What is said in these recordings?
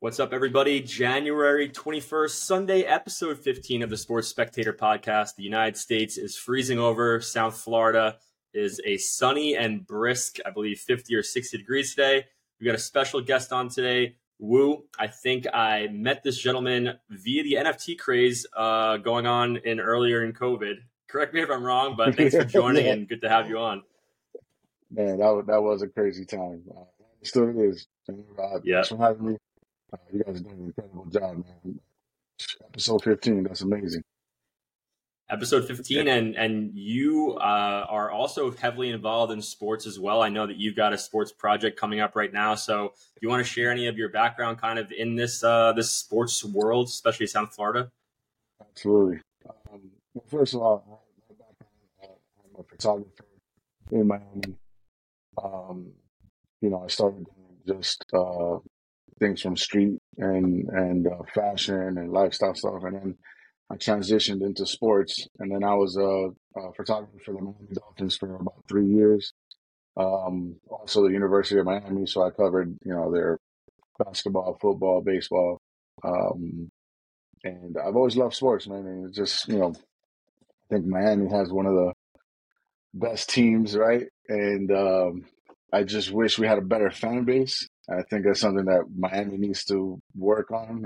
What's up, everybody? January 21st, Sunday, episode 15 of the Sports Spectator podcast. The United States is freezing over. South Florida is a sunny and brisk, I believe, 50 or 60 degrees today. We've got a special guest on today, Woo. I think I met this gentleman via the NFT craze going on in earlier in COVID. Correct me if I'm wrong, but thanks for joining and good to have you on. Man, that was a crazy time. It still is. Yeah. You guys are doing an incredible job, man. Episode 15, that's amazing. Episode 15, and you are also heavily involved in sports as well. I know that you've got a sports project coming up right now, so do you want to share any of your background kind of in this this sports world, especially South Florida? Absolutely. Well, first of all, I'm a photographer in Miami. I started doing just things from street and fashion and lifestyle stuff. And then I transitioned into sports. And then I was a photographer for the Miami Dolphins for about 3 years. Also the University of Miami. So I covered, their basketball, football, baseball. And I've always loved sports, man. And it's just, I think Miami has one of the best teams, right? And I just wish we had a better fan base. I think that's something that Miami needs to work on,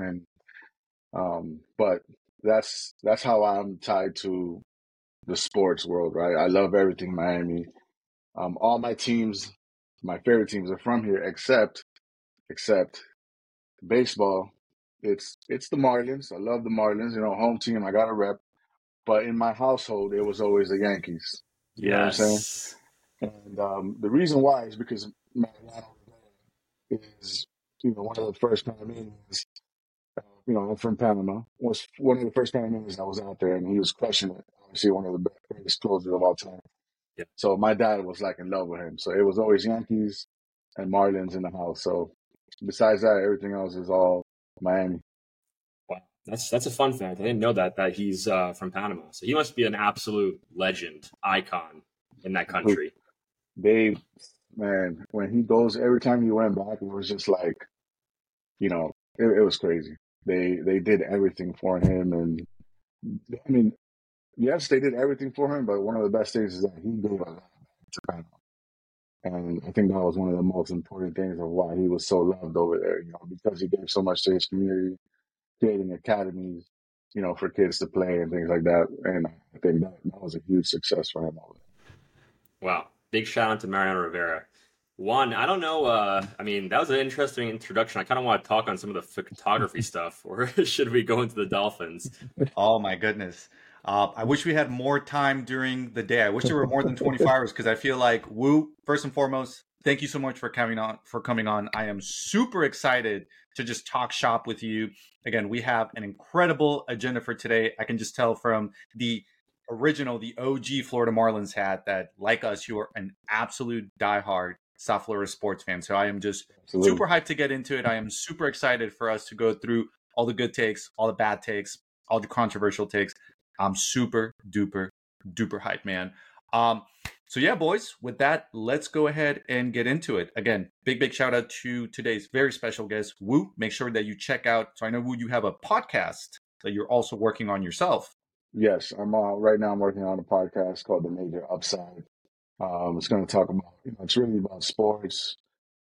and but that's how I'm tied to the sports world, right? I love everything Miami. All my teams, my favorite teams, are from here, except baseball. It's the Marlins. I love the Marlins. Home team. I got a rep, but in my household, it was always the Yankees. Yes. You know what I'm saying? And the reason why is because Mariano is one of the first Panamanians. I'm from Panama. Was one of the first Panamanians that was out there, and he was crushing it. Obviously, one of the greatest closers of all time. Yeah. So my dad was like in love with him. So it was always Yankees and Marlins in the house. So besides that, everything else is all Miami. Wow, that's a fun fact. I didn't know that he's from Panama. So he must be an absolute legend, icon in that country. Man, when he goes, every time he went back, it was just like, it was crazy. They did everything for him. And I mean, yes, they did everything for him, but one of the best things is that he gave a lot to Panama. And I think that was one of the most important things of why he was so loved over there, because he gave so much to his community, creating academies, for kids to play and things like that. And I think that was a huge success for him over there. Wow. Big shout out to Mariano Rivera. One, I don't know. That was an interesting introduction. I kind of want to talk on some of the photography stuff, or should we go into the Dolphins? Oh, my goodness. I wish we had more time during the day. I wish there were more than 24 hours, because I feel like, Woo, first and foremost, thank you so much for coming on. I am super excited to just talk shop with you. Again, we have an incredible agenda for today. I can just tell from the OG Florida Marlins hat that, like us, you are an absolute diehard South Florida sports fan. So I am just super hyped to get into it. I am super excited for us to go through all the good takes, all the bad takes, all the controversial takes. I'm super duper duper hyped, man. So yeah, boys, with that, let's go ahead and get into it. Again, big shout out to today's very special guest, Woo. Make sure that you check out. So I know, Woo, you have a podcast that you're also working on yourself. Yes, I'm right now. I'm working on a podcast called The Major Upside. It's going to talk about, it's really about sports,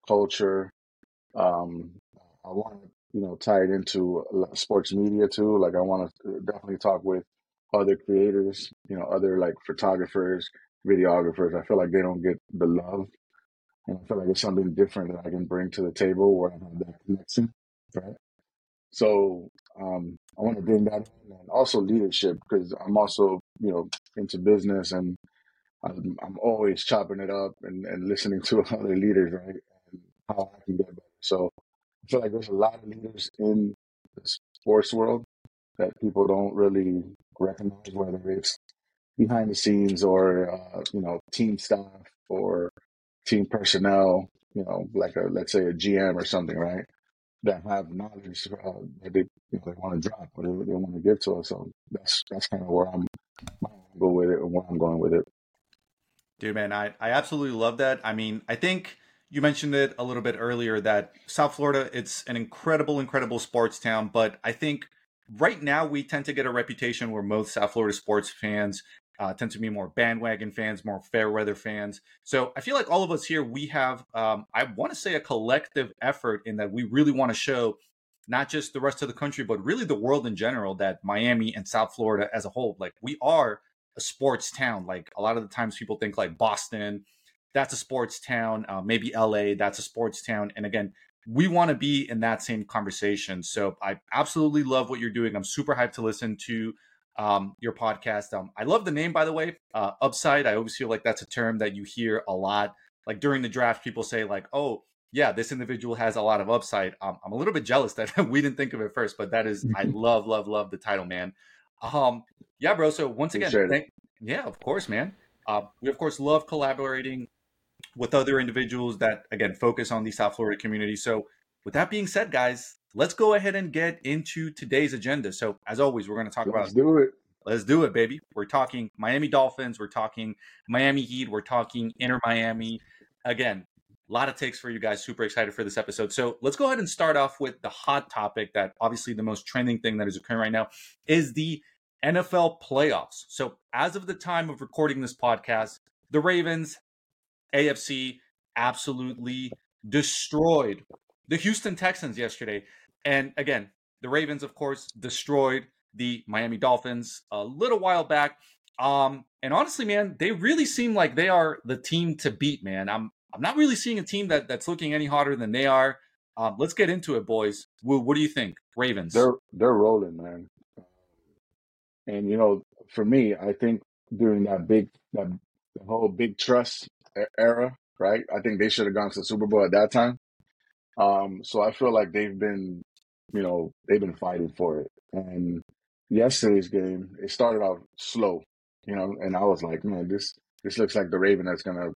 culture. I want to, tie it into sports media too. Like, I want to definitely talk with other creators, other like photographers, videographers. I feel like they don't get the love, and I feel like it's something different that I can bring to the table where I have that connection, right? So I want to bring that in, and also leadership, because I'm also, into business, and I'm always chopping it up and listening to other leaders, right? And how I can get better. So I feel like there's a lot of leaders in the sports world that people don't really recognize, whether it's behind the scenes or, team staff or team personnel, like let's say a GM or something, right? That have knowledge that they want to drop, or they want to give to us. So that's kind of where I'm going with it, and where I'm going with it. Dude, man, I absolutely love that. I think You mentioned it a little bit earlier that South Florida, it's an incredible, incredible sports town. But I think right now we tend to get a reputation where most South Florida sports fans tend to be more bandwagon fans, more fair weather fans. So I feel like all of us here, we have, I want to say, a collective effort in that we really want to show not just the rest of the country, but really the world in general, that Miami and South Florida as a whole, like, we are a sports town. Like, a lot of the times people think like Boston, that's a sports town, maybe LA, that's a sports town. And again, we want to be in that same conversation. So I absolutely love what you're doing. I'm super hyped to listen to your podcast. I love the name, by the way, Upside. I always feel like that's a term that you hear a lot. Like during the draft, people say like, oh, yeah, this individual has a lot of upside. I'm a little bit jealous that we didn't think of it first, but that is, I love, love, love the title, man. Yeah, bro. So once again, yeah, of course, man. We, of course, love collaborating with other individuals that, again, focus on the South Florida community. So with that being said, guys, let's go ahead and get into today's agenda. So as always, we're going to talk about... Let's do it. Let's do it, baby. We're talking Miami Dolphins. We're talking Miami Heat. We're talking Inter Miami. Again, a lot of takes for you guys. Super excited for this episode. So let's go ahead and start off with the hot topic that obviously the most trending thing that is occurring right now is the NFL playoffs. So as of the time of recording this podcast, the Ravens, AFC, absolutely destroyed the Houston Texans yesterday. And again, the Ravens, of course, destroyed the Miami Dolphins a little while back. And honestly, man, they really seem like they are the team to beat, man. I'm not really seeing a team that's looking any hotter than they are. Let's get into it, boys. Woo, what do you think? Ravens. They're rolling, man. And, you know, for me, I think during the whole big trust era, right, I think they should have gone to the Super Bowl at that time. So I feel like they've been fighting for it. And yesterday's game, it started out slow, you know, and I was like, man, this looks like the Raven that's going to,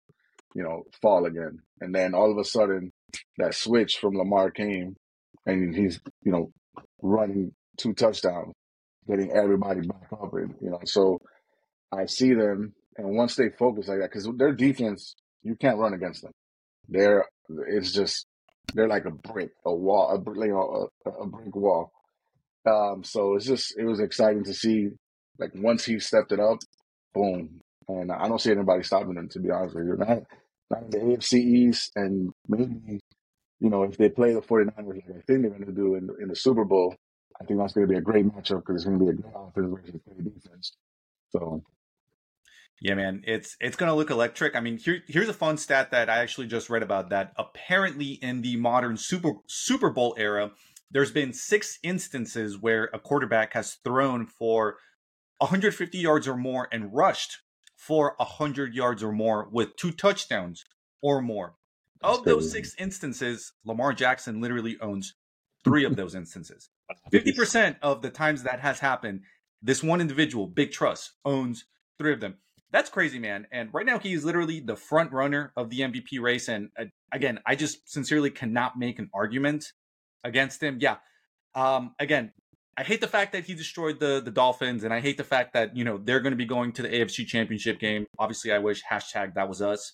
you know, fall again. And then all of a sudden, that switch from Lamar came, and he's, you know, running two touchdowns, getting everybody back up. And, you know, so I see them, and once they focus like that, because their defense, you can't run against them. They're like a brick, a wall, a brick wall. So it was exciting to see, like, once he stepped it up, boom. And I don't see anybody stopping them, to be honest with you. Not in the AFC East, and maybe, you know, if they play the 49ers, like I think they're going to do in the Super Bowl, I think that's going to be a great matchup because it's going to be a great offense versus great defense. So, yeah, man, it's going to look electric. I mean, here's a fun stat that I actually just read about, that apparently in the modern Super Bowl era, there's been 6 instances where a quarterback has thrown for 150 yards or more and rushed for 100 yards or more with 2 touchdowns or more. Of those 6 instances, Lamar Jackson literally owns 3 of those instances. 50% of the times that has happened, this one individual, Big Truss, owns 3 of them. That's crazy, man. And right now, he is literally the front runner of the MVP race. And again, I just sincerely cannot make an argument against him. Yeah. Again, I hate the fact that he destroyed the Dolphins, and I hate the fact that, you know, they're going to be going to the AFC Championship game. Obviously, I wish # that was us.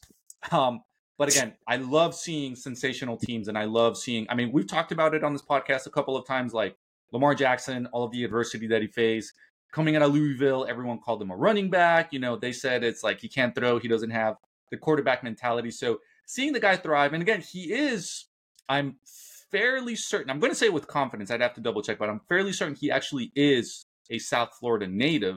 But again, I love seeing sensational teams, and I love seeing, I mean, we've talked about it on this podcast a couple of times, like Lamar Jackson, all of the adversity that he faced. Coming out of Louisville, everyone called him a running back. You know, they said it's like he can't throw. He doesn't have the quarterback mentality. So seeing the guy thrive, and again, he is, I'm fairly certain, I'm going to say with confidence, I'd have to double check, but I'm fairly certain he actually is a South Florida native.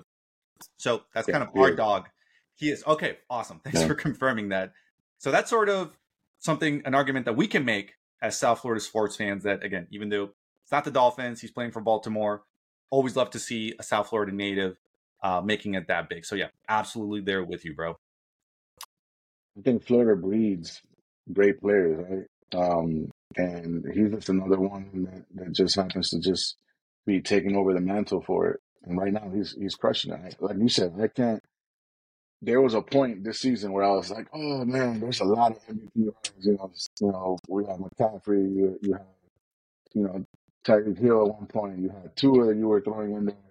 So that's kind of our dog. He is. Okay, awesome. Thanks for confirming that. So that's sort of something, an argument that we can make as South Florida sports fans, that again, even though it's not the Dolphins, he's playing for Baltimore, always love to see a South Florida native making it that big. So yeah, absolutely there with you, bro. I think Florida breeds great players, right? And he's just another one that just happens to just be taking over the mantle for it. And right now he's crushing it. Like you said, I can't. There was a point this season where I was like, oh man, there's a lot of MVP runners. You know, we have McCaffrey. You have, you know, Tyreek Hill at one point. You had Tua that you were throwing in there.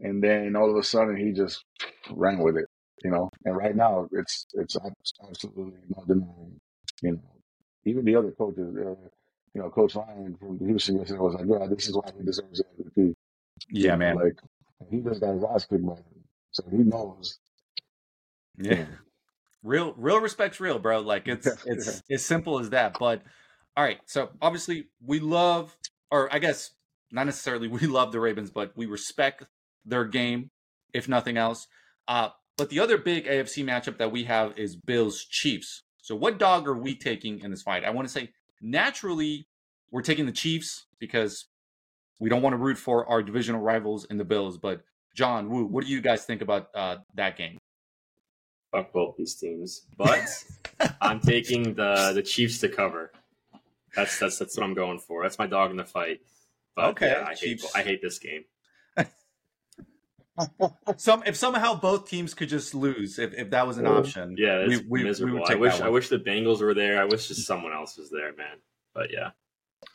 And then all of a sudden he just ran with it, you know. And right now it's absolutely not denying, you know, even the other coaches, you know, Coach Ryan from Houston yesterday was like, yeah, this is why he deserves the MVP. Yeah, man. Like, he just got his ass kicked by him. So he knows. Yeah. Yeah. Real respect's real, bro. Like, it's as simple as that. But, all right, so obviously we love, or I guess not necessarily we love the Ravens, but we respect their game, if nothing else. But the other big AFC matchup that we have is Bills-Chiefs. So what dog are we taking in this fight? I want to say, naturally, we're taking the Chiefs because we don't want to root for our divisional rivals in the Bills. But, John, Woo, what do you guys think about that game? Fuck both these teams. But I'm taking the Chiefs to cover. That's what I'm going for. That's my dog in the fight. But, okay. Yeah, I hate this game. If somehow both teams could just lose, if that was an option, yeah, it's miserable. We would take I wish the Bengals were there. I wish just someone else was there, man. But yeah,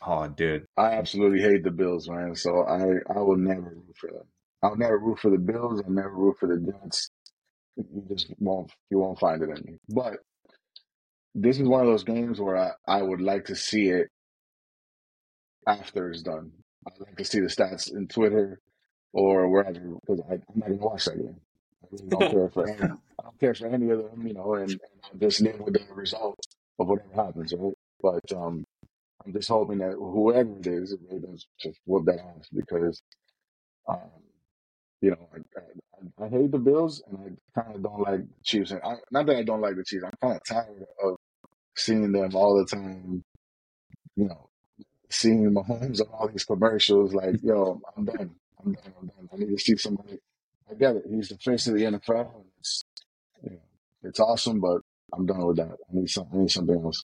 oh, dude, I absolutely hate the Bills, man. So I will never root for them. I'll never root for the Bills. I'll never root for the Jets. You won't find it in me. But this is one of those games where I would like to see it after it's done. I'd like to see the stats in Twitter. Or wherever, because I'm not going to watch that game. I really don't care for any. I don't care for any of them, you know, and I'll just live with the result of whatever happens, right? But I'm just hoping that whoever it is, the Ravens just whoop that ass because, you know, I hate the Bills and I kind of don't like the Chiefs. And not that I don't like the Chiefs, I'm kind of tired of seeing them all the time, you know, seeing Mahomes on all these commercials. Like, yo, I'm done. I need to see somebody. I get it. He's the face of the NFL. It's awesome, but I'm done with that. I need something else.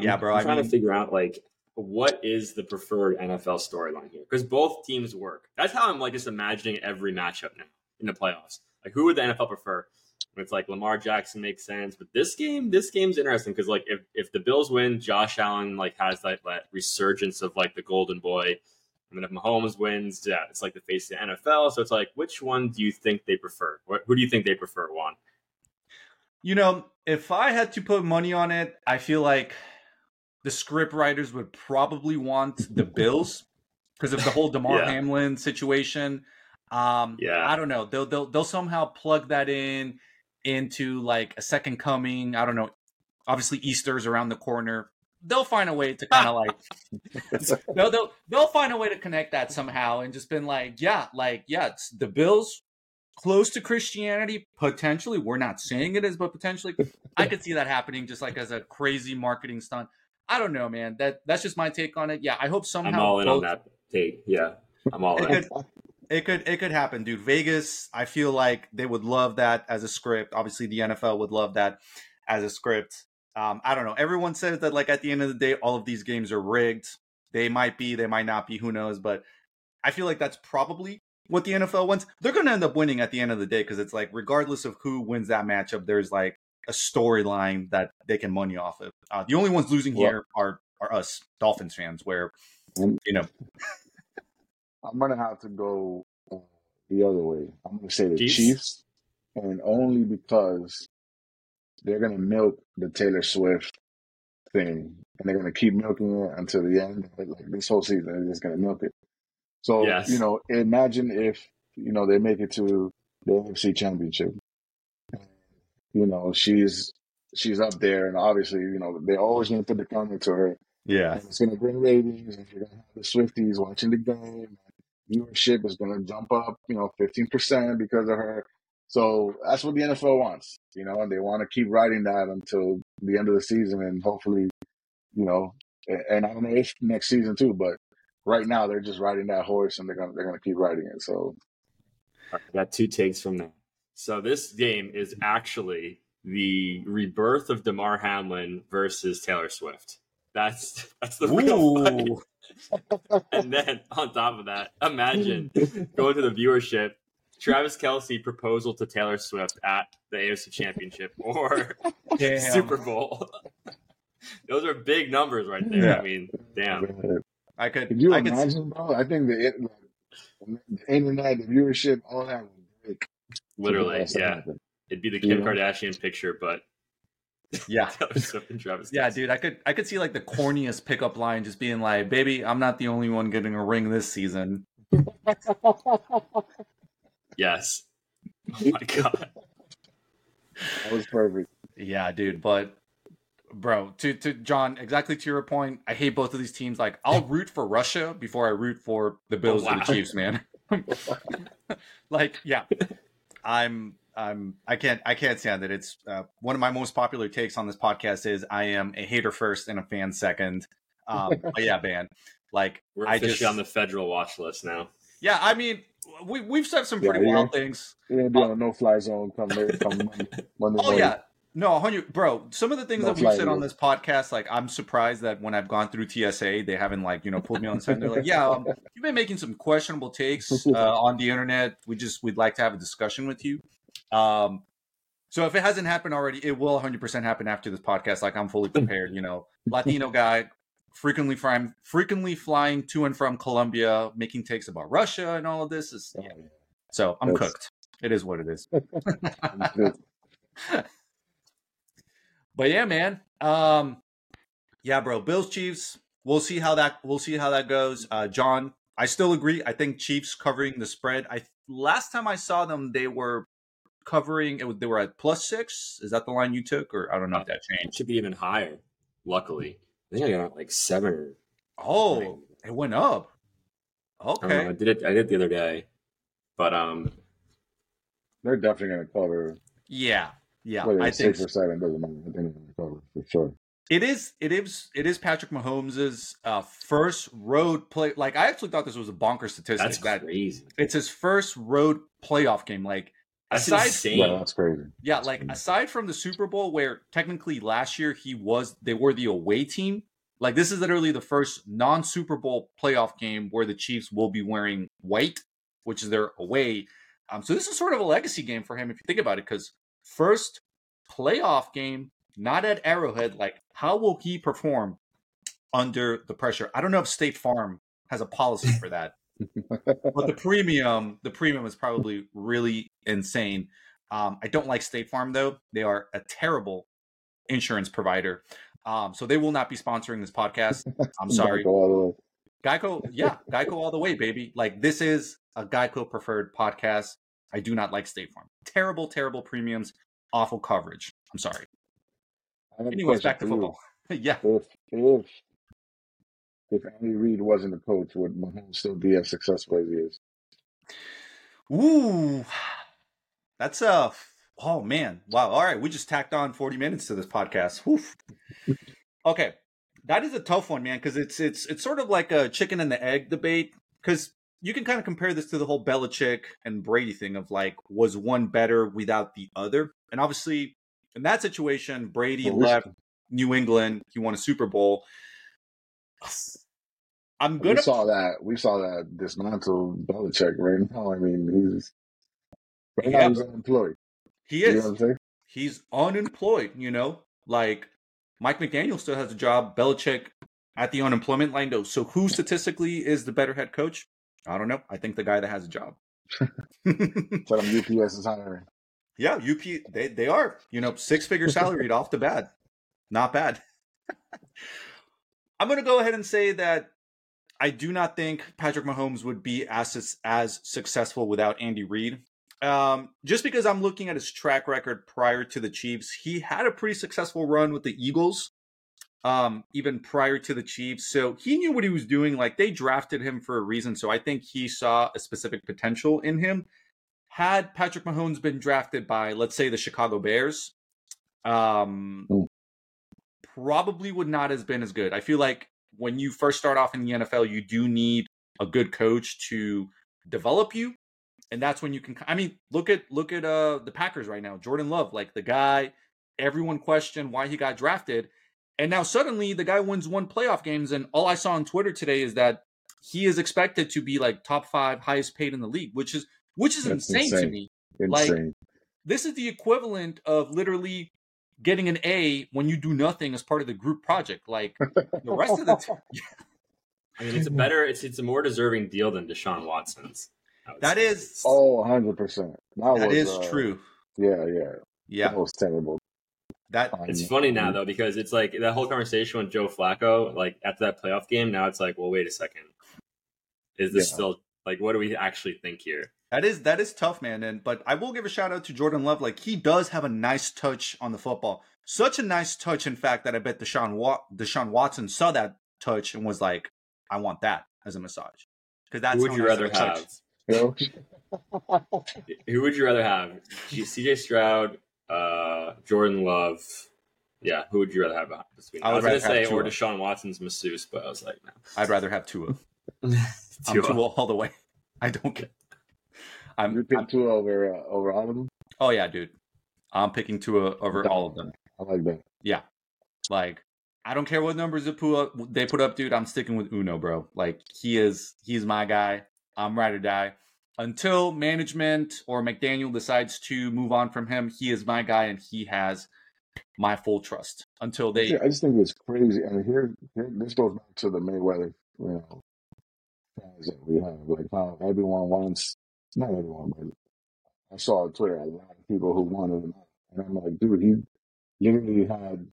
Yeah, bro. I'm trying to figure out, like, what is the preferred NFL storyline here? Because both teams work. That's how I'm, like, just imagining every matchup now in the playoffs. Like, who would the NFL prefer? It's like Lamar Jackson makes sense. But this game's interesting because, like, if the Bills win, Josh Allen, like, has that resurgence of, like, the golden boy. I mean, if Mahomes wins, yeah, it's like the face of the NFL. So it's like, which one do you think they prefer? Who do you think they prefer, Juan? You know, if I had to put money on it, I feel like the script writers would probably want the Bills because of the whole DeMar Hamlin situation. I don't know. They'll somehow plug that into like a second coming. I don't know. Obviously, Easter's around the corner. They'll find a way to kind of like they'll find a way to connect that somehow and just been like, it's the Bills close to Christianity, potentially. We're not saying it is, but potentially I could see that happening just like as a crazy marketing stunt. I don't know, man. That's just my take on it. Yeah, I hope somehow I'm all in on that take. Yeah. I'm all in. It could happen, dude. Vegas, I feel like they would love that as a script. Obviously the NFL would love that as a script. I don't know. Everyone says that, like, at the end of the day, all of these games are rigged. They might be, they might not be, who knows? But I feel like that's probably what the NFL wants. They're going to end up winning at the end of the day because it's like, regardless of who wins that matchup, there's like a storyline that they can money off of. The only ones losing here are us Dolphins fans, where, you know. I'm going to have to go the other way. I'm going to say the Chiefs, and only because they're going to milk the Taylor Swift thing, and they're going to keep milking it until the end. Like this whole season, they're just going to milk it. So, You know, imagine if, you know, they make it to the AFC Championship. You know, she's up there, and obviously, you know, they're always going to put the camera to her. Yeah. And it's going to bring ratings, and you're going to have the Swifties watching the game. Viewership is going to jump up, you know, 15% because of her. So that's what the NFL wants, you know, and they want to keep riding that until the end of the season and hopefully, you know, and I don't know if next season too, but right now they're just riding that horse and they're gonna keep riding it. So I got two takes from that. So this game is actually the rebirth of DeMar Hamlin versus Taylor Swift. That's the real fight. And then on top of that, imagine going to the viewership. Travis Kelce proposal to Taylor Swift at the AFC Championship or Super Bowl. Those are big numbers right there. Yeah. I mean, damn. Could you imagine, bro? I think the internet, the viewership, all that would break. Literally, yeah. It'd be the Kim Kardashian picture, but Yeah. Yeah, dude, I could see like the corniest pickup line just being like, baby, I'm not the only one getting a ring this season. Yes. Oh my God. That was perfect. Yeah, dude, but bro, to John, exactly to your point, I hate both of these teams. Like, I'll root for Russia before I root for the Bills and the Chiefs, man. Like, yeah. I can't stand it. It's one of my most popular takes on this podcast is I am a hater first and a fan second. But yeah, man, like we're officially on the federal watch list now. Yeah, I mean, we've said some pretty wild things. We're gonna be on a no-fly zone come Monday morning. Oh yeah, no, 100, bro. Some of the things that we've said on this podcast, like I'm surprised that when I've gone through TSA, they haven't like pulled me on the side. They're like, yeah, you've been making some questionable takes on the internet. We'd like to have a discussion with you. So if it hasn't happened already, it will 100% happen after this podcast. Like I'm fully prepared, Latino guy frequently flying to and from Colombia, making takes about Russia and all of this is, yeah. So I'm cooked. It is what it is. But yeah, man. Yeah, bro, Bills Chiefs. We'll see how that goes. John, I still agree. I think Chiefs covering the spread. Last time I saw them, they were covering it, they were at +6. Is that the line you took, or I don't know if that changed? It should be even higher. Luckily, I think I got like 7. Oh, nine. It went up. Okay, I did it the other day, but they're definitely going to cover. Yeah, whether I think 6 or 7 doesn't matter. They're going to cover for sure. It is Patrick Mahomes' first road play. Like I actually thought this was a bonkers statistic. That's crazy. It's his first road playoff game. Like. That's crazy. Yeah, like aside from the Super Bowl, where technically last year they were the away team. Like this is literally the first non-Super Bowl playoff game where the Chiefs will be wearing white, which is their away. So this is sort of a legacy game for him if you think about it, because first playoff game, not at Arrowhead. Like how will he perform under the pressure? I don't know if State Farm has a policy for that. But the premium is probably really insane. I don't like State Farm though; they are a terrible insurance provider. So they will not be sponsoring this podcast. I'm sorry, Geico. Yeah, Geico all the way, baby. Like this is a Geico preferred podcast. I do not like State Farm. Terrible, terrible premiums, awful coverage. I'm sorry. Anyways, back to football. Yeah. If Andy Reid wasn't a coach, would Mahomes still be as successful as he is? Ooh, that's oh man, wow! All right, we just tacked on 40 minutes to this podcast. Oof. Okay, that is a tough one, man, because it's sort of like a chicken and the egg debate. Because you can kind of compare this to the whole Belichick and Brady thing of like, was one better without the other? And obviously, in that situation, Brady left New England. He won a Super Bowl. We saw that dismantled Belichick right now. I mean, he's unemployed. He is. You know what I'm saying? He's unemployed. Like Mike McDaniel still has a job. Belichick at the unemployment line though. So who statistically is the better head coach? I don't know. I think the guy that has a job. Tell him UPS is hiring. Yeah, UPS. They are. Six-figure salaried off the bat. Not bad. I'm going to go ahead and say that I do not think Patrick Mahomes would be as successful without Andy Reid. Just because I'm looking at his track record prior to the Chiefs, he had a pretty successful run with the Eagles, even prior to the Chiefs. So he knew what he was doing. Like they drafted him for a reason. So I think he saw a specific potential in him. Had Patrick Mahomes been drafted by, let's say, the Chicago Bears, probably would not have been as good. I feel like when you first start off in the NFL, you do need a good coach to develop you. And that's when you can, I mean, look at the Packers right now, Jordan Love, like the guy, everyone questioned why he got drafted. And now suddenly the guy wins 1 playoff games. And all I saw on Twitter today is that he is expected to be like top 5 highest paid in the league, which is insane to me. Insane. Like this is the equivalent of literally getting an A when you do nothing as part of the group project, like the rest of the team. I mean, it's a more deserving deal than Deshaun Watson's. That is 100%. That is true. Yeah. That was terrible. That it's funny now though, because it's like that whole conversation with Joe Flacco, like after that playoff game, now it's like, well, wait a second, is this still like, what do we actually think here? That is tough, man. And but I will give a shout out to Jordan Love. Like, he does have a nice touch on the football. Such a nice touch, in fact, that I bet Deshaun Watson saw that touch and was like, I want that as a massage. Because that's who would you rather have? CJ Stroud, Jordan Love. Yeah, who would you rather have between? I was going to say Tua or Deshaun Watson's masseuse, but I was like, no. I'd rather have Tua. Tua all the way. I don't care. You'd pick Tua over all of them? Oh, yeah, dude. I'm picking Tua over all of them. I like that. Yeah. Like, I don't care what numbers they put up, dude. I'm sticking with Uno, bro. Like, he's my guy. I'm ride or die. Until management or McDaniel decides to move on from him, he is my guy, and he has my full trust. Until they... I just think it's crazy. I mean, here this goes back to the Mayweather, you know, guys that we have. Like, how everyone wants... Not everyone, but I saw on Twitter a lot of people who wanted him. And I'm like, dude, he literally had,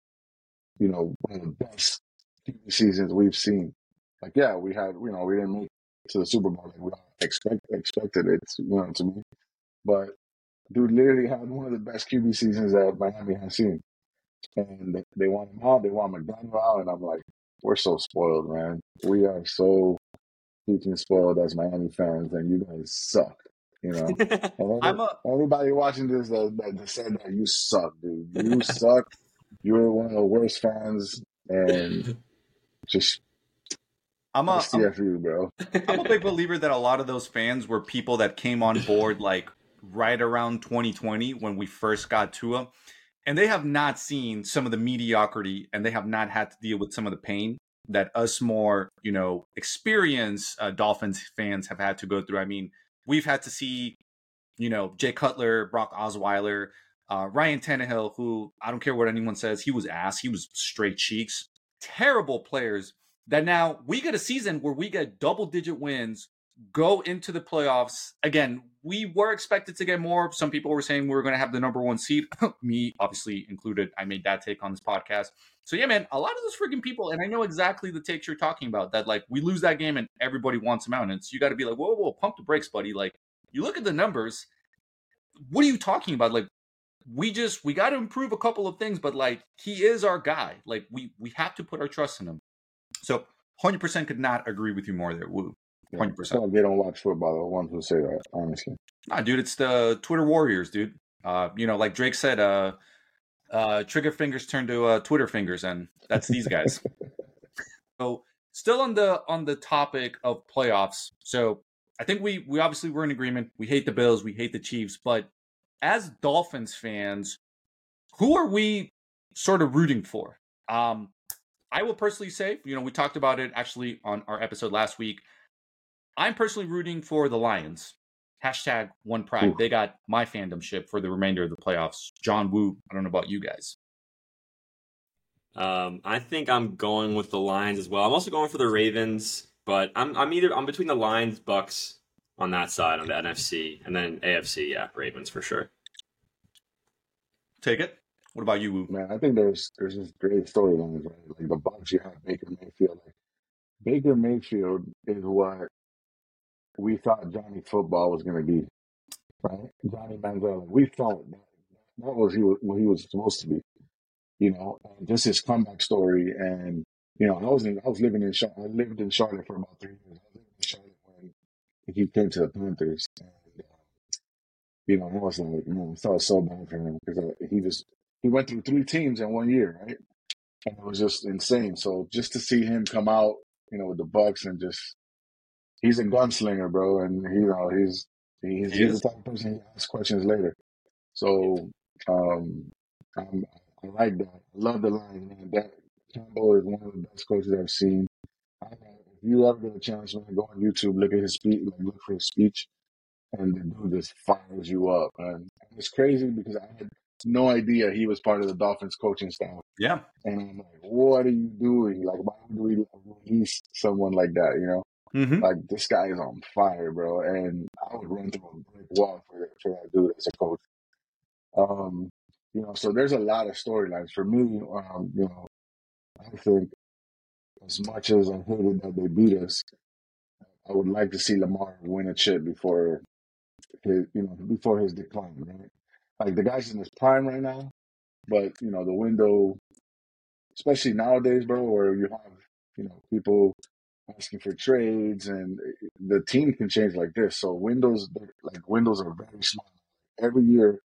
you know, one of the best TV seasons we've seen. Like, yeah, we had, you know, we didn't make it to the Super Bowl like we expected it, you know, to me. But dude literally had one of the best QB seasons that Miami has seen. And they want him out, they want McDaniel out, and I'm like, we're so spoiled, man. We are so freaking spoiled as Miami fans, and you guys suck. You know, anybody watching this that said that, you suck, dude. You suck. You're one of the worst fans, and just I'm a big believer that a lot of those fans were people that came on board like right around 2020 when we first got Tua, and they have not seen some of the mediocrity, and they have not had to deal with some of the pain that us more, you know, experienced Dolphins fans have had to go through. I mean, we've had to see, you know, Jay Cutler, Brock Osweiler, Ryan Tannehill, who, I don't care what anyone says, he was ass. He was straight cheeks. Terrible players that now we get a season where we get double-digit wins, go into the playoffs. Again, we were expected to get more. Some people were saying we were going to have the number one seed. Me, obviously, included. I made that take on this podcast. So, yeah, man, a lot of those freaking people, and I know exactly the takes you're talking about, that, like, we lose that game and everybody wants them out. And so you got to be like, whoa, pump the brakes, buddy. Like, you look at the numbers. What are you talking about? Like, we got to improve a couple of things, but, like, he is our guy. Like, we have to put our trust in him. So 100% could not agree with you more there, Woo. 100%. Yeah, they don't watch football, the ones who say that, honestly. Nah, dude, it's the Twitter warriors, dude. You know, like Drake said, trigger fingers turn to Twitter fingers, and that's these guys. So still on the topic of playoffs. So I think we obviously were in agreement. We hate the Bills, we hate the Chiefs, but as Dolphins fans, who are we sort of rooting for? I will personally say, you know, we talked about it actually on our episode last week. I'm personally rooting for the Lions. #OnePride. Ooh. They got my fandomship for the remainder of the playoffs. John Woo, I don't know about you guys. I think I'm going with the Lions as well. I'm also going for the Ravens, but I'm between the Lions, Bucks on that side on the NFC, and then AFC. Yeah, Ravens for sure. Take it. What about you, Woo? Man, I think there's this great storylines, right? Like the Bucks, you have Baker Mayfield. Like, Baker Mayfield is what we thought Johnny Football was going to be, right? Johnny Manziel. We thought that was what he was supposed to be, you know. And just his comeback story, and you know, I lived in Charlotte for about 3 years. I lived in Charlotte when he came to the Panthers, and you know, I was like, man, I felt so bad for him because he went through 3 teams in 1 year, right? And it was just insane. So just to see him come out, you know, with the Bucks and just. He's a gunslinger, bro, and he's the type of person who asks questions later. So I like that. I love the Lions, man. That Campbell is one of the best coaches I've seen. If you ever get a chance, man, go on YouTube, look at his speech, like look for his speech, and the dude just fires you up. And it's crazy because I had no idea he was part of the Dolphins coaching staff. Yeah, and I'm like, what are you doing? Like, why would we release someone like that? You know. Mm-hmm. Like, this guy is on fire, bro, and I would run through a brick wall for that dude as a coach. You know, so there's a lot of storylines. For me, you know, I think as much as I'm hated that they beat us, I would like to see Lamar win a chip before his, you know, before his decline, right? Like, the guy's in his prime right now, but, you know, the window, especially nowadays, bro, where you have, you know, people asking for trades and the team can change like this. So windows, like, windows are very small. Every year,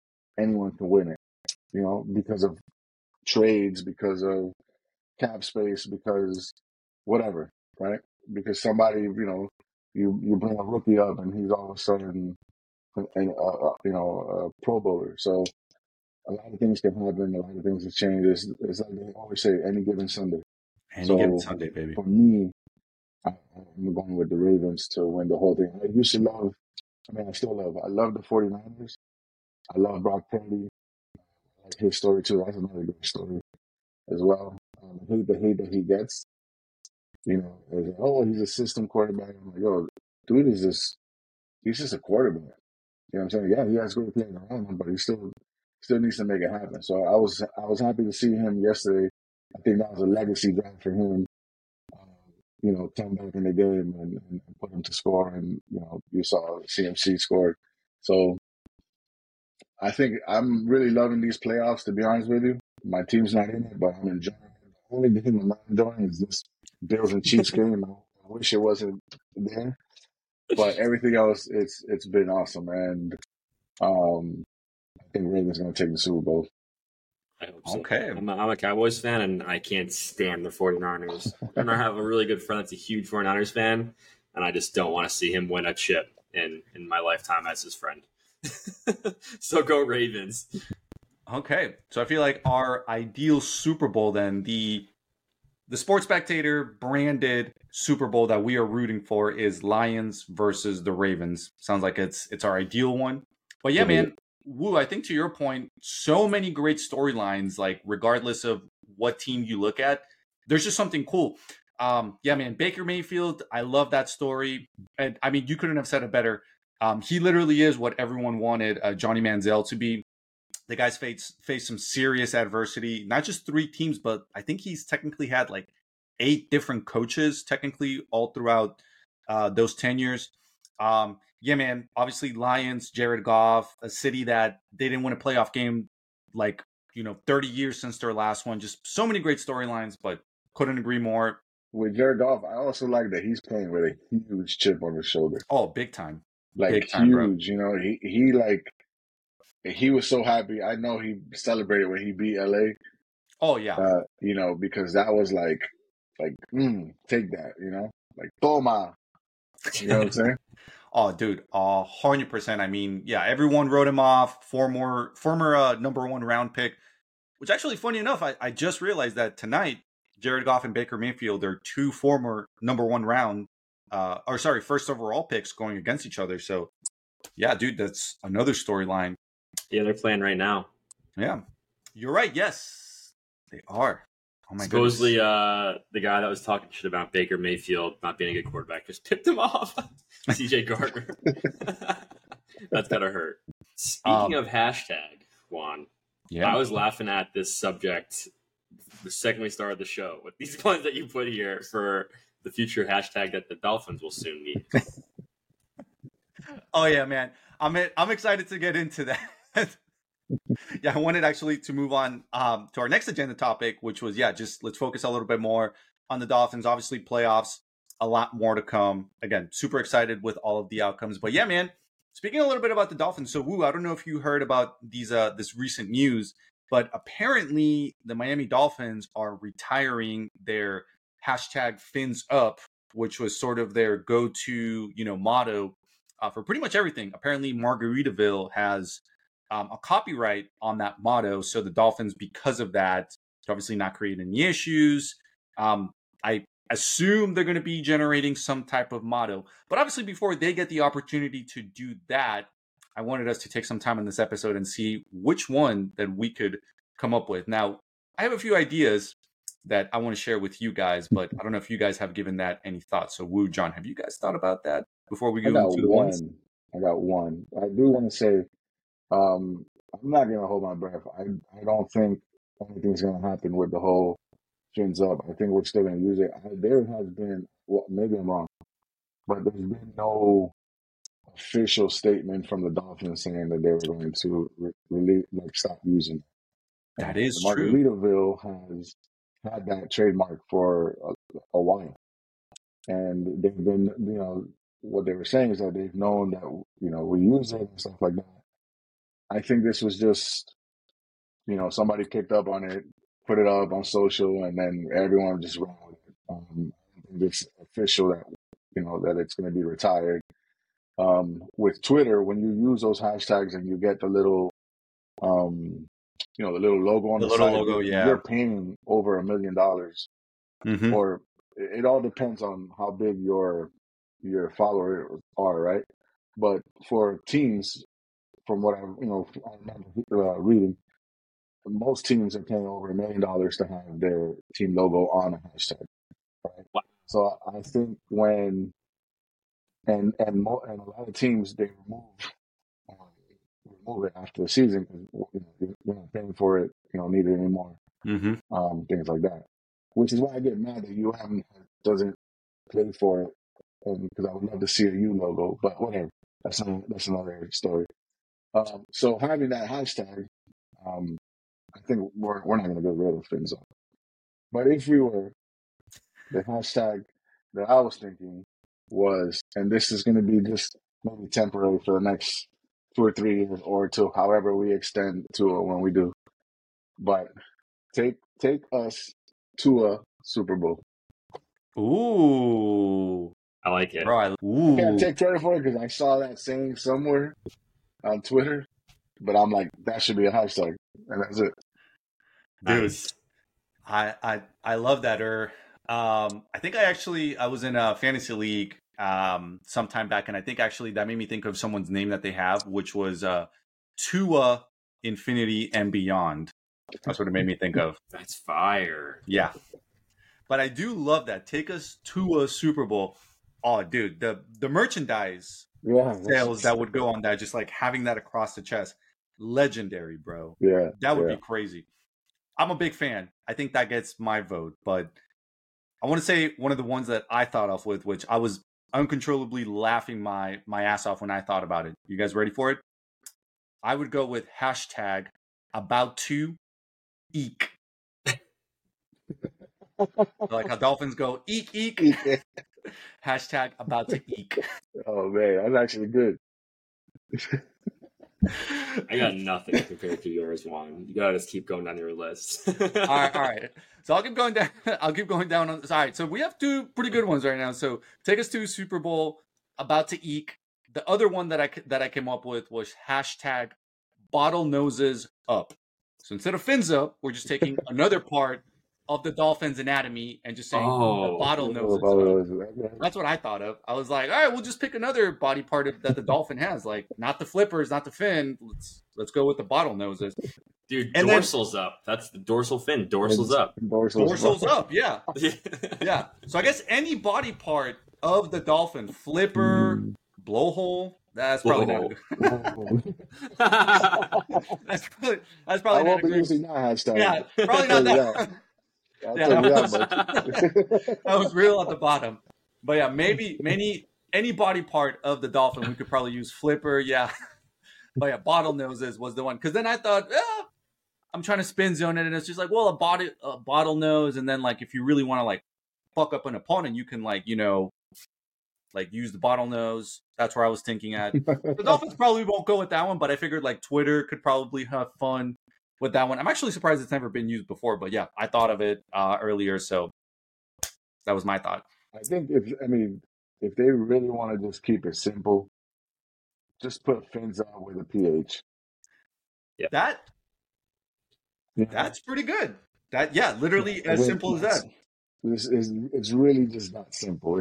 anyone can win it, you know, because of trades, because of cap space, because whatever, right? Because somebody, you know, you bring a rookie up and he's all of a sudden, you know, a Pro Bowler. So a lot of things can happen. A lot of things can change. It's like they always say, any given Sunday. Any given Sunday, baby. For me, I'm going with the Ravens to win the whole thing. I used to love, I mean, I still love, I love the 49ers. I love Brock Purdy. I like his story, too. That's another good story as well. I hate the hate that he gets. You know, like, oh, he's a system quarterback. I'm like, yo, dude is just, he's just a quarterback. You know what I'm saying? Yeah, he has great playing around him, but he still needs to make it happen. So I was happy to see him yesterday. I think that was a legacy drive for him. You know, come back in the game and put him to score, and you know, you saw CMC scored. So I think I'm really loving these playoffs, to be honest with you. My team's not in it, but I'm enjoying it. The only game I'm not enjoying is this Bills and Chiefs game. I wish it wasn't there. But everything else, it's been awesome, and I think Ravens going to take the Super Bowl. I hope so. Okay. I'm a Cowboys fan, and I can't stand the 49ers. And I have a really good friend that's a huge 49ers fan, and I just don't want to see him win a chip in my lifetime as his friend. So go Ravens. Okay. So I feel like our ideal Super Bowl, then, the Sports Spectator branded Super Bowl that we are rooting for is Lions versus the Ravens. Sounds like it's our ideal one. But yeah, man, Woo, I think to your point, so many great storylines, like regardless of what team you look at, there's just something cool. Yeah, man, Baker Mayfield, I love that story. And I mean, you couldn't have said it better. He literally is what everyone wanted Johnny Manziel to be. The guy's faced some serious adversity, not just three teams, but I think he's technically had like 8 different coaches technically all throughout those tenures. Yeah, man, obviously Lions, Jared Goff, a city that they didn't win a playoff game like, you know, 30 years since their last one. Just so many great storylines, but couldn't agree more. With Jared Goff, I also like that he's playing with a huge chip on his shoulder. Oh, big time. Like, big time, huge, bro. You know, he like... He was so happy. I know he celebrated when he beat LA. Oh yeah, you know, because that was like take that, you know, like toma. You know what I'm saying? Oh, dude, 100%. I mean, yeah, everyone wrote him off. Former number 1 round pick. Which actually, funny enough, I just realized that tonight, Jared Goff and Baker Mayfield are 2 former number 1 round, first overall picks going against each other. So, yeah, dude, that's another storyline. Yeah, they're playing right now. Yeah. You're right. Yes, they are. Oh, my goodness. Supposedly, the guy that was talking shit about Baker Mayfield not being a good quarterback just tipped him off. CJ Gardner. That's got to hurt. Speaking of hashtag, Juan, yeah. I was laughing at this subject the second we started the show with these ones that you put here for the future hashtag that the Dolphins will soon need. Oh, yeah, man. I'm excited to get into that. Yeah, I wanted actually to move on to our next agenda topic, which was, yeah, just let's focus a little bit more on the Dolphins. Obviously, playoffs, a lot more to come. Again, super excited with all of the outcomes. But yeah, man, speaking a little bit about the Dolphins. So, Woo, I don't know if you heard about these this recent news, but apparently the Miami Dolphins are retiring their hashtag FinsUp, which was sort of their go-to, you know, motto for pretty much everything. Apparently, Margaritaville has a copyright on that motto. So the Dolphins, because of that, obviously not creating any issues. I assume they're going to be generating some type of motto. But obviously, before they get the opportunity to do that, I wanted us to take some time in this episode and see which one that we could come up with. Now, I have a few ideas that I want to share with you guys, but I don't know if you guys have given that any thought. So, Woo, John, have you guys thought about that before we go into the ones? I got one. I do want to say I'm not going to hold my breath. I don't think anything's going to happen with the whole fins up. I think we're still going to use it. There has been, well, maybe I'm wrong, but there's been no official statement from the Dolphins saying that they were going to stop using it. That is true. Margaritaville has had that trademark for a while. And they've been, you know, what they were saying is that they've known that, you know, we use it and stuff like that. I think this was just, you know, somebody picked up on it, put it up on social, and then everyone just ran with it. It's official that, you know, that it's going to be retired. With Twitter, when you use those hashtags and you get the little, you know, the little logo on the side, logo, yeah. You're paying over $1 million. Mm-hmm. Or it all depends on how big your followers are, right? But for teams, from what I remember reading, most teams are paying over $1 million to have their team logo on a hashtag, right? Wow. So I think when and a lot of teams, they remove it after the season because you're not paying for it, you don't need it anymore, mm-hmm. Things like that. Which is why I get mad that UM doesn't play for it, because I would love to see a U logo, but whatever. That's another story. So having that hashtag, I think we're not going to get rid of FinsUp. But if we were, the hashtag that I was thinking was, and this is going to be just maybe temporary for the next 2 or 3 years or to however we extend to it when we do. But take us to a Super Bowl. Ooh. I like it. Bro, I can't take credit for it because I saw that saying somewhere on Twitter, but I'm like, that should be a hashtag, and that's it. Nice. I love that. I think I was in a fantasy league sometime back, and I think actually that made me think of someone's name that they have, which was Tua Infinity and Beyond. That's what it made me think of. That's fire. Yeah. But I do love that. Take us to a Super Bowl. Oh, dude, the merchandise sales that would go on that, just like having that across the chest. Legendary, bro. Yeah. That would be crazy. I'm a big fan. I think that gets my vote. But I want to say one of the ones that I thought of with, which I was uncontrollably laughing my ass off when I thought about it. You guys ready for it? I would go with hashtag about to eek. Like how dolphins go eek eek. Hashtag about to eek. Oh man, that's actually good. I got nothing compared to yours, Juan. You gotta just keep going down your list. All right. So I'll keep going down. All right. So we have two pretty good ones right now. So take us to Super Bowl. About to eek. The other one that I came up with was hashtag bottle noses up. So instead of fins up, we're just taking another part of the dolphin's anatomy and just saying the bottle noses. That's what I thought of. I was like, all right, we'll just pick another body part that the dolphin has. Like, not the flippers, not the fin. Let's go with the bottle noses. Dude, and dorsal's then, up. That's the dorsal fin. Dorsal's up. Dorsal's up, yeah. Yeah. So I guess any body part of the dolphin, flipper, blowhole, that's probably not good. That's probably not good. Using that hashtag. Yeah, probably not that. That was real at the bottom. But yeah, maybe any body part of the dolphin we could probably use. Flipper, yeah. But yeah, bottle noses was the one. Because then I thought, I'm trying to spin zone it, and it's just like, well, a bottle nose, and then like if you really want to like fuck up an opponent, you can like, you know, like use the bottle nose. That's where I was thinking at. The Dolphins probably won't go with that one, but I figured like Twitter could probably have fun with that one. I'm actually surprised it's never been used before, but yeah, I thought of it earlier, so that was my thought. I think if they really want to just keep it simple, just put fins on with a PH. Yeah, that's pretty good. That literally as simple as that. It's really just not simple.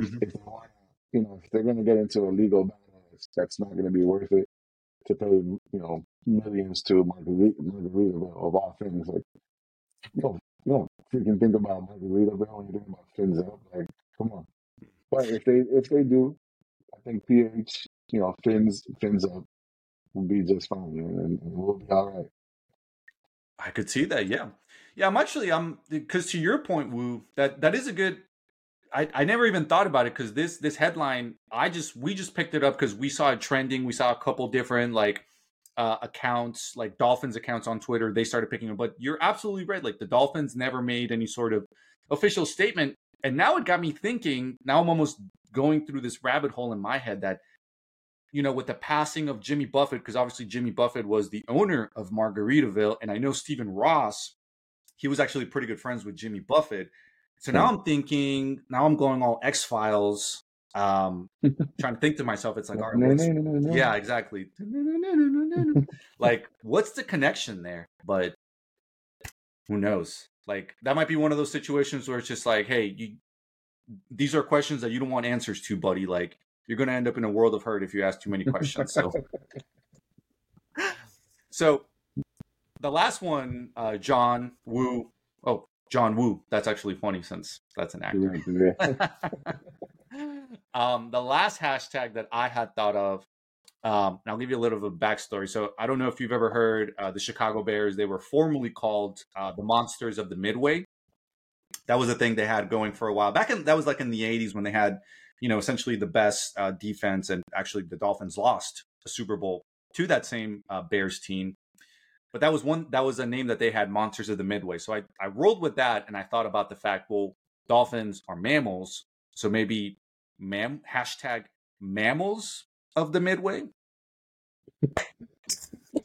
If they're going to get into a legal battle, that's not going to be worth it to pay, you know, millions to Margaritaville of all things. Like, you don't freaking think about Margaritaville when you think about fins up. Like, come on. But if they do, I think PH, you know, fins up We'll be just fine, man, and we'll be all right. I could see that, yeah. Yeah, I'm because to your point, Woo, that is a good, I never even thought about it, because this headline, we just picked it up because we saw it trending. We saw a couple different accounts, like Dolphins accounts on Twitter. They started picking them, but you're absolutely right. Like, the Dolphins never made any sort of official statement. And now it got me thinking, now I'm almost going through this rabbit hole in my head that, you know, with the passing of Jimmy Buffett, because obviously Jimmy Buffett was the owner of Margaritaville. And I know Stephen Ross, he was actually pretty good friends with Jimmy Buffett. So now I'm thinking, now I'm going all X-Files, trying to think to myself, it's like, all right, yeah, exactly. Like, what's the connection there? But who knows? Like, that might be one of those situations where it's just like, hey, these are questions that you don't want answers to, buddy. Like, you're going to end up in a world of hurt if you ask too many questions. So the last one, John Woo. Oh, John Woo. That's actually funny since that's an actor. The last hashtag that I had thought of, and I'll give you a little bit of a backstory. So I don't know if you've ever heard the Chicago Bears. They were formerly called the Monsters of the Midway. That was a thing they had going for a while. That was like in the 80s when they had, you know, essentially the best defense. And actually the Dolphins lost a Super Bowl to that same Bears team. But that was a name that they had, Monsters of the Midway. So I rolled with that, and I thought about the fact, well, dolphins are mammals. So maybe hashtag mammals of the Midway.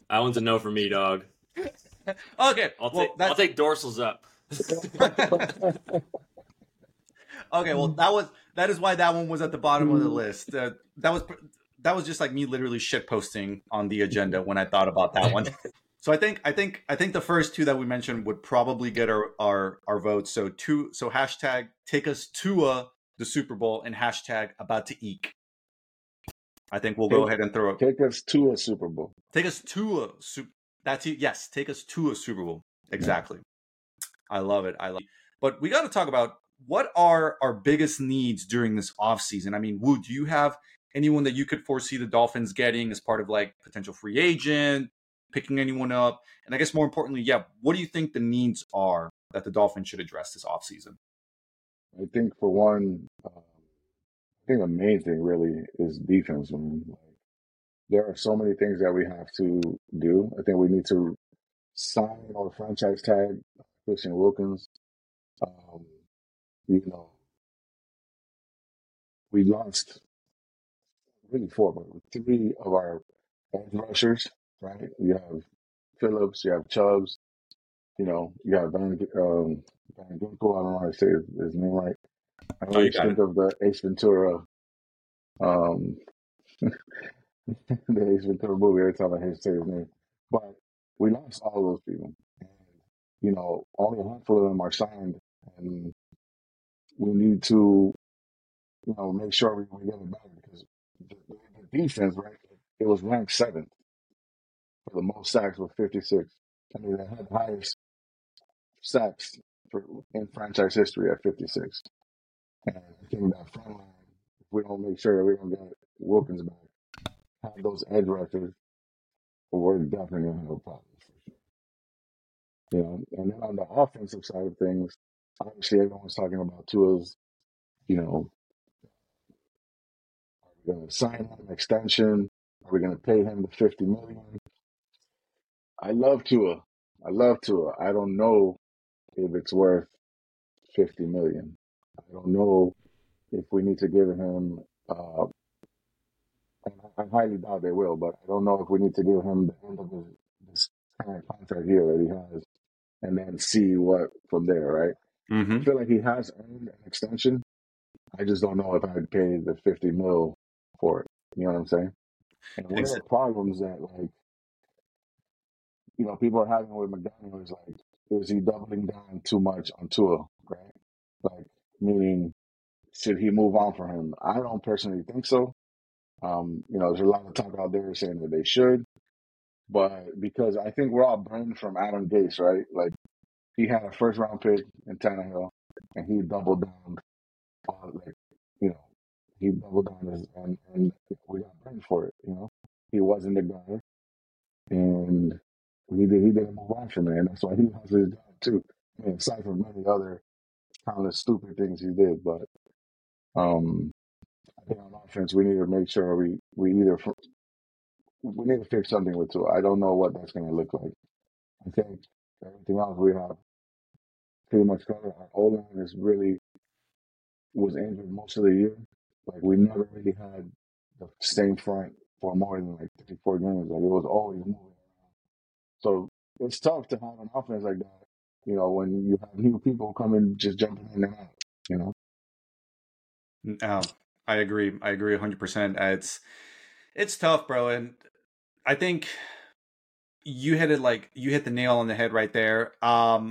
That one's a no for me, dog. Okay. I'll take dorsals up. Okay. Well, that is why that one was at the bottom of the list. That was just like me literally shit posting on the agenda when I thought about that one. So I think the first two that we mentioned would probably get our votes. So hashtag take us to the Super Bowl, and hashtag about to eek. I think we'll go ahead and throw it. Take us to a Super Bowl. Take us to a Super Bowl. That's it. Yes. Take us to a Super Bowl. Exactly. Yeah. I love it. But we got to talk about what are our biggest needs during this offseason. I mean, Woo, do you have anyone that you could foresee the Dolphins getting as part of like potential free agent, picking anyone up? And I guess more importantly, yeah, what do you think the needs are that the Dolphins should address this offseason? I think for one, I think the main thing really is defense, man. Like, there are so many things that we have to do. I think we need to sign or franchise tag Christian Wilkins. You know, we lost really three of our edge rushers, right? You have Phillips, you have Chubbs, you know, you got Van Ginkel. I don't know how to say his name right. I always think of the Ace Ventura, the Ace Ventura movie every time I hear say his name. But we lost all those people. And, you know, only a handful of them are signed, and we need to, you know, make sure we get it back, because the defense, right? It was ranked 7th for the most sacks with 56. I mean, they had the highest sacks in franchise history at 56. And I think that front line, if we don't make sure that we don't get Wilkins back, have those edge rushers, we're definitely going to have a problem. You know, and then on the offensive side of things, obviously everyone's talking about Tua's, you know, are we going to sign an extension? Are we going to pay him the $50 million? I love Tua. I don't know if it's worth $50 million. I don't know if we need to give him, and I highly doubt they will, but I don't know if we need to give him the end of this current contract here that he has, and then see what from there, right? Mm-hmm. I feel like he has earned an extension. I just don't know if I'd pay the $50 million for it. You know what I'm saying? And one of the problems that, like, you know, people are having with McDaniel is like, is he doubling down too much on Tua, right? Like, meaning, should he move on from him? I don't personally think so. You know, there's a lot of talk out there saying that they should, but because I think we're all burned from Adam Gase, right? Like, he had a first round pick in Tannehill, and he doubled down, and we got burned for it. You know, he wasn't the guy. and he didn't move on from there, and that's why he lost his job too. I mean, aside from many other kind of stupid things he did, but I think on offense we need to make sure we need to fix something with Tua. I don't know what that's going to look like. I think everything else we have pretty much covered. Our O-line is really was injured most of the year. Like, we never really had the same front for more than like 34 games. Like, it was always moving around. So it's tough to have an offense like that, you know, when you have new people coming, just jumping in and out, you know? I agree. I agree 100%. It's tough, bro. And I think you hit the nail on the head right there. I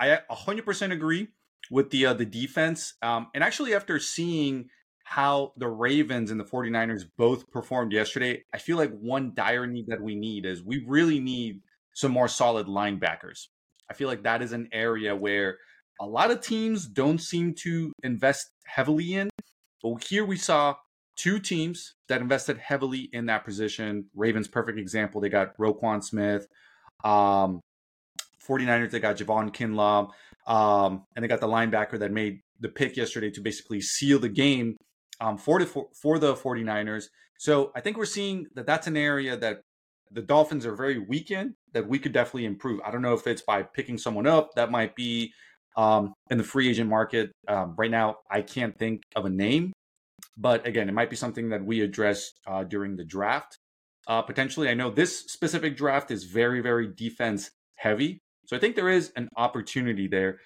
100% agree with the defense. And actually, after seeing how the Ravens and the 49ers both performed yesterday, I feel like one dire need that we need is we really need some more solid linebackers. I feel like that is an area where a lot of teams don't seem to invest heavily in. But here we saw two teams that invested heavily in that position. Ravens, perfect example. They got Roquan Smith. 49ers, they got Javon Kinlaw. And they got the linebacker that made the pick yesterday to basically seal the game for the 49ers. So I think we're seeing that that's an area that the Dolphins are very weak in, that we could definitely improve. I don't know if it's by picking someone up. That might be in the free agent market. Right now, I can't think of a name. But again, it might be something that we address during the draft. Potentially, I know this specific draft is very, very defense heavy. So I think there is an opportunity there.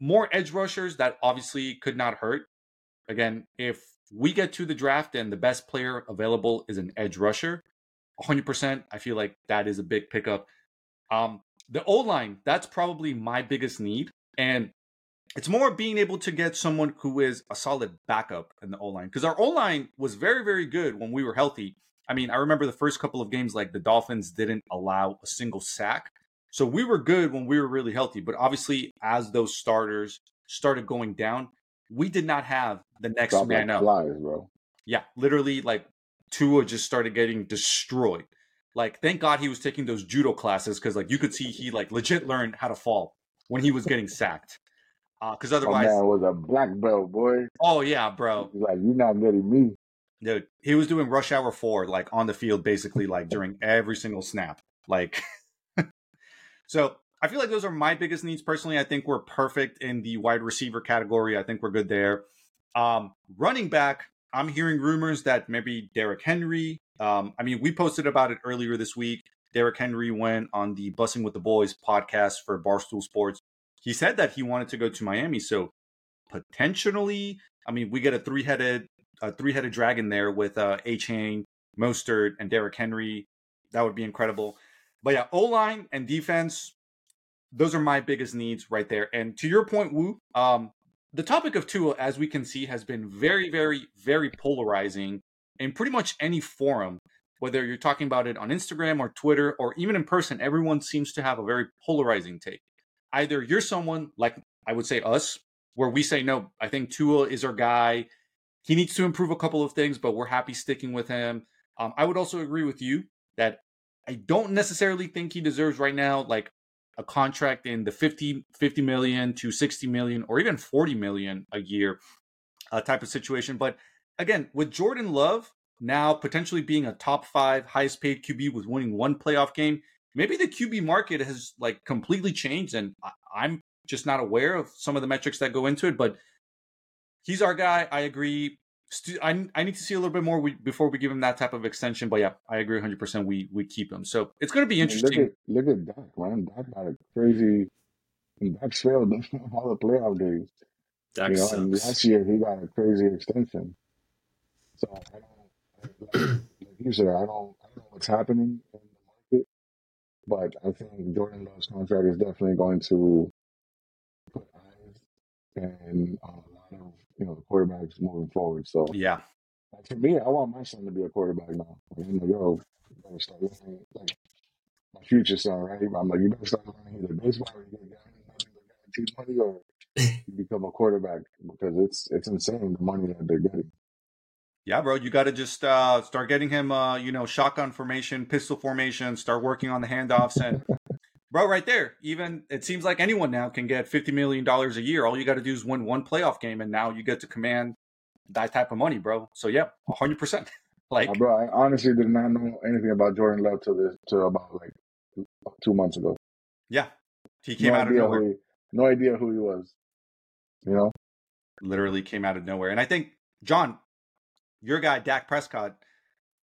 More edge rushers, that obviously could not hurt. Again, if we get to the draft and the best player available is an edge rusher, 100%, I feel like that is a big pickup. The O-line, that's probably my biggest need. And it's more being able to get someone who is a solid backup in the O-line. Because our O-line was very, very good when we were healthy. I mean, I remember the first couple of games, like the Dolphins didn't allow a single sack. So we were good when we were really healthy. But obviously, as those starters started going down, we did not have the next man up. Flies, bro. Yeah, literally, like, Tua just started getting destroyed. Like, thank God he was taking those judo classes, because, like, you could see he, like, legit learned how to fall when he was getting sacked. Because otherwise... Oh, man, it was a black belt, boy. Oh, yeah, bro. Like, you're not getting me. Dude, he was doing rush hour 4, like, on the field, basically, like, during every single snap. Like... So I feel like those are my biggest needs personally. I think we're perfect in the wide receiver category. I think we're good there. Running back, I'm hearing rumors that maybe Derrick Henry. I mean, we posted about it earlier this week. Derrick Henry went on the Bussing with the Boys podcast for Barstool Sports. He said that he wanted to go to Miami. So potentially, I mean, we get a three-headed dragon there with A-Chain, Mostert, and Derrick Henry. That would be incredible. But yeah, O-line and defense, those are my biggest needs right there. And to your point, Woo, the topic of Tua, as we can see, has been very, very, very polarizing in pretty much any forum. Whether you're talking about it on Instagram or Twitter or even in person, everyone seems to have a very polarizing take. Either you're someone, like I would say us, where we say, no, I think Tua is our guy. He needs to improve a couple of things, but we're happy sticking with him. I would also agree with you that I don't necessarily think he deserves right now like a contract in the 50 million to 60 million or even 40 million a year type of situation. But again, with Jordan Love now potentially being a top 5 highest paid QB with winning one playoff game, maybe the QB market has like completely changed and I'm just not aware of some of the metrics that go into it, but he's our guy. I agree. I need to see a little bit more before we give him that type of extension. But yeah, I agree 100%. We keep him. So it's going to be interesting. Look at Dak, man. Dak got a crazy... Dak's failed all the playoff games. Dak sucks. And last year, he got a crazy extension. So I don't know what's happening in the market. But I think Jordan Love's contract is definitely going to put eyes and... you know, the quarterbacks moving forward. So yeah, like, for me, I want my son to be a quarterback now. Like, I'm like, yo, you better start learning. Like, my future son, right? I'm like, you better start learning either baseball or you get guaranteed money or you become a quarterback because it's insane the money that they're getting. Yeah, bro, you got to just start getting him, shotgun formation, pistol formation, start working on the handoffs. And, bro, right there, even it seems like anyone now can get $50 million a year. All you got to do is win one playoff game, and now you get to command that type of money, bro. So, yeah, 100%. Like, bro, I honestly did not know anything about Jordan Love till about, 2 months ago. Yeah, he came out of nowhere. No idea who he was, Literally came out of nowhere. And I think, John, your guy, Dak Prescott,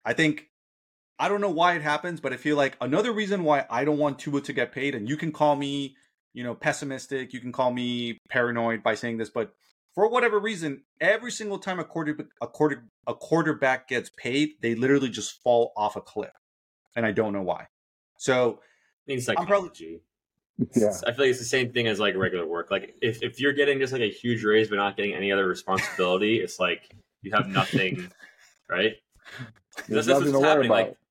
I don't know why it happens, but I feel like another reason why I don't want Tua to get paid, and you can call me, pessimistic, you can call me paranoid by saying this, but for whatever reason, every single time a quarterback gets paid, they literally just fall off a cliff. And I don't know why. So I mean, psychology. Yeah. I feel like it's the same thing as regular work. If you're getting just a huge raise but not getting any other responsibility, it's you have nothing, right? That's what's happening.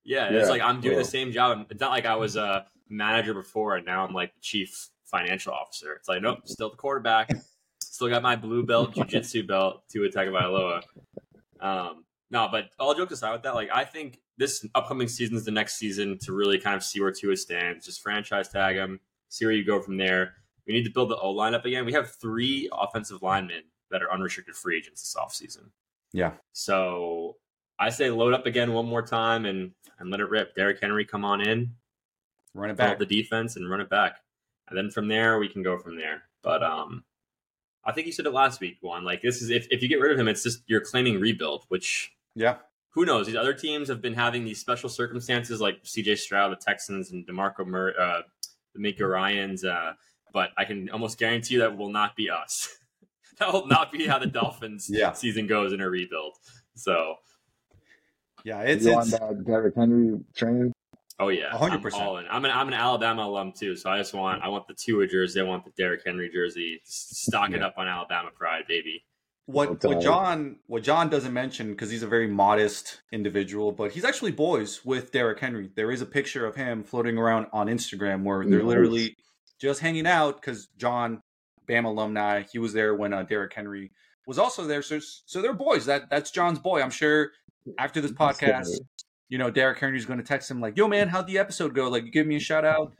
It's I'm doing the same job. It's not like I was a manager before and now I'm the chief financial officer. It's nope, still the quarterback. Still got my blue belt, jiu-jitsu belt, Tua Tagovailoa. No, but all jokes aside with that, I think this upcoming season is the next season to really kind of see where Tua stands. Just franchise tag him, see where you go from there. We need to build the O-line up again. We have 3 offensive linemen that are unrestricted free agents this offseason. Yeah. So I say load up again one more time and let it rip. Derrick Henry, come on in. Run it back. The defense and run it back. And then from there, we can go from there. But I think you said it last week, Juan. This is if you get rid of him, it's just you're claiming rebuild, which who knows? These other teams have been having these special circumstances like CJ Stroud, the Texans, and DeMarco Murray, the Mika Ryans. But I can almost guarantee you that will not be us. That will not be how the Dolphins season goes in a rebuild. So, it's on that Derrick Henry train. Oh yeah, 100%. I'm an Alabama alum too, so I want the Tua jersey, I want the Derrick Henry jersey. Stock it up on Alabama pride, baby. What John doesn't mention because he's a very modest individual, but he's actually boys with Derrick Henry. There is a picture of him floating around on Instagram where they're literally just hanging out because John, Bama alumni, he was there when Derrick Henry was also there. So they're boys. That's John's boy. I'm sure after this podcast. Derrick Henry's going to text him yo, man, how'd the episode go? You give me a shout out.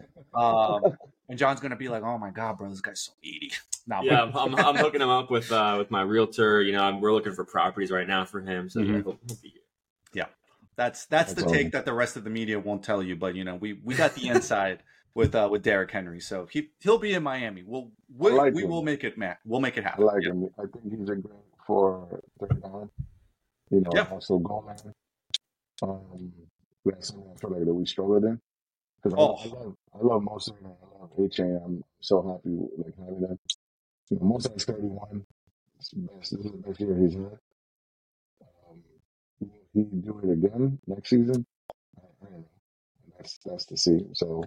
And John's going to be oh my God, bro, this guy's so needy. I'm hooking him up with my realtor. We're looking for properties right now for him. So he'll be here. Yeah, that's the take that the rest of the media won't tell you. But, we got the inside with Derrick Henry. So he'll be in Miami. We will make it, Matt. We'll make it happen. I like him. I think he's a great for $39. Also Goldman. That's something I feel that we struggled in because I love most of them. I love HA. I'm so happy having them. Most of it's 31. This is the best year he's had. Will he do it again next season? I don't know. That's to see. So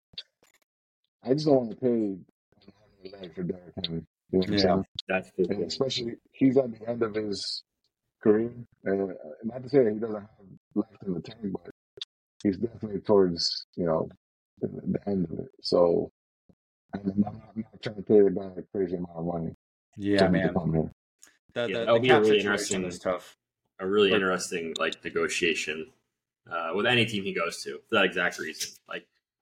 I just don't want to pay $100 for Derrick Henry. You know what I'm saying? That's good. And especially he's at the end of his career, and not to say that he doesn't have left in the tank, but he's definitely towards the end of it. So I'm not trying to pay the guy a crazy amount of money. Yeah, man. That'll be a really interesting stuff. A really interesting negotiation with any team he goes to for that exact reason.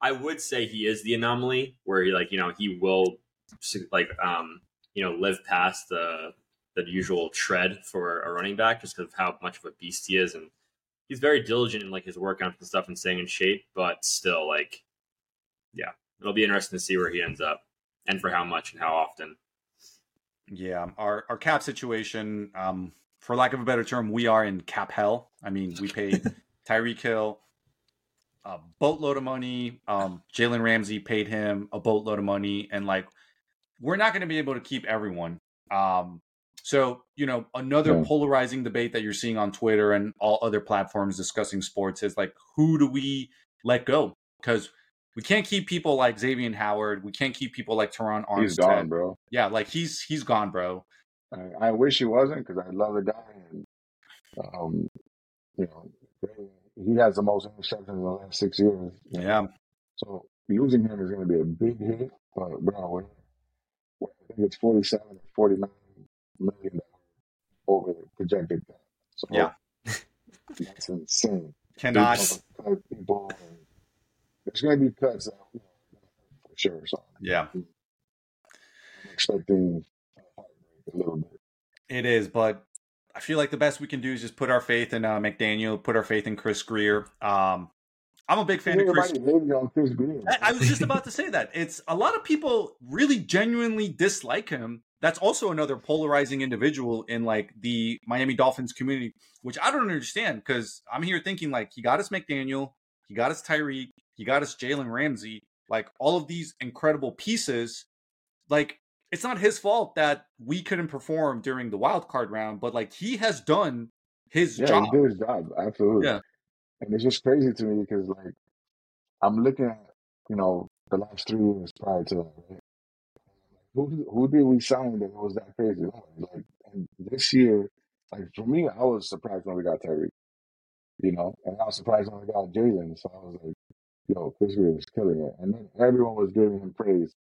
I would say he is the anomaly where he he will live past the usual tread for a running back just because of how much of a beast he is. And he's very diligent in his workouts and stuff and staying in shape, but still it'll be interesting to see where he ends up and for how much and how often. Yeah. Our cap situation, for lack of a better term, we are in cap hell. I mean, we paid Tyreek Hill a boatload of money. Jalen Ramsey paid him a boatload of money and we're not going to be able to keep everyone. So, another polarizing debate that you're seeing on Twitter and all other platforms discussing sports is who do we let go? Because we can't keep people like Xavier Howard. We can't keep people like Teron Armstead. He's gone, bro. Yeah, he's gone, bro. I wish he wasn't because I love the guy. And, he has the most interceptions in the last 6 years. Yeah. So losing him is going to be a big hit. But, bro, I think it's 47 or 49. $1 million over the projected. So, That's insane. Cannot. There's going to be cuts out for sure. So yeah. I'm expecting a little bit. It is, but I feel like the best we can do is just put our faith in McDaniel, put our faith in Chris Grier. I'm a big fan of Chris. I was just about to say that. It's a lot of people really genuinely dislike him. That's also another polarizing individual in like the Miami Dolphins community, which I don't understand because I'm here thinking like he got us McDaniel, he got us Tyreek, he got us Jalen Ramsey, like all of these incredible pieces. Like it's not his fault that we couldn't perform during the wild card round, but like he has done his job. He did his job, absolutely. Yeah. And it's just crazy to me because, like, I'm looking at, you know, the last 3 years prior to that, right? Who did we sign that was that crazy? Like, and this year, like, for me, I was surprised when we got Tyreek, you know? And I was surprised when we got Jalen. So I was like, yo, Chris Grier is killing it. And then everyone was giving him praise,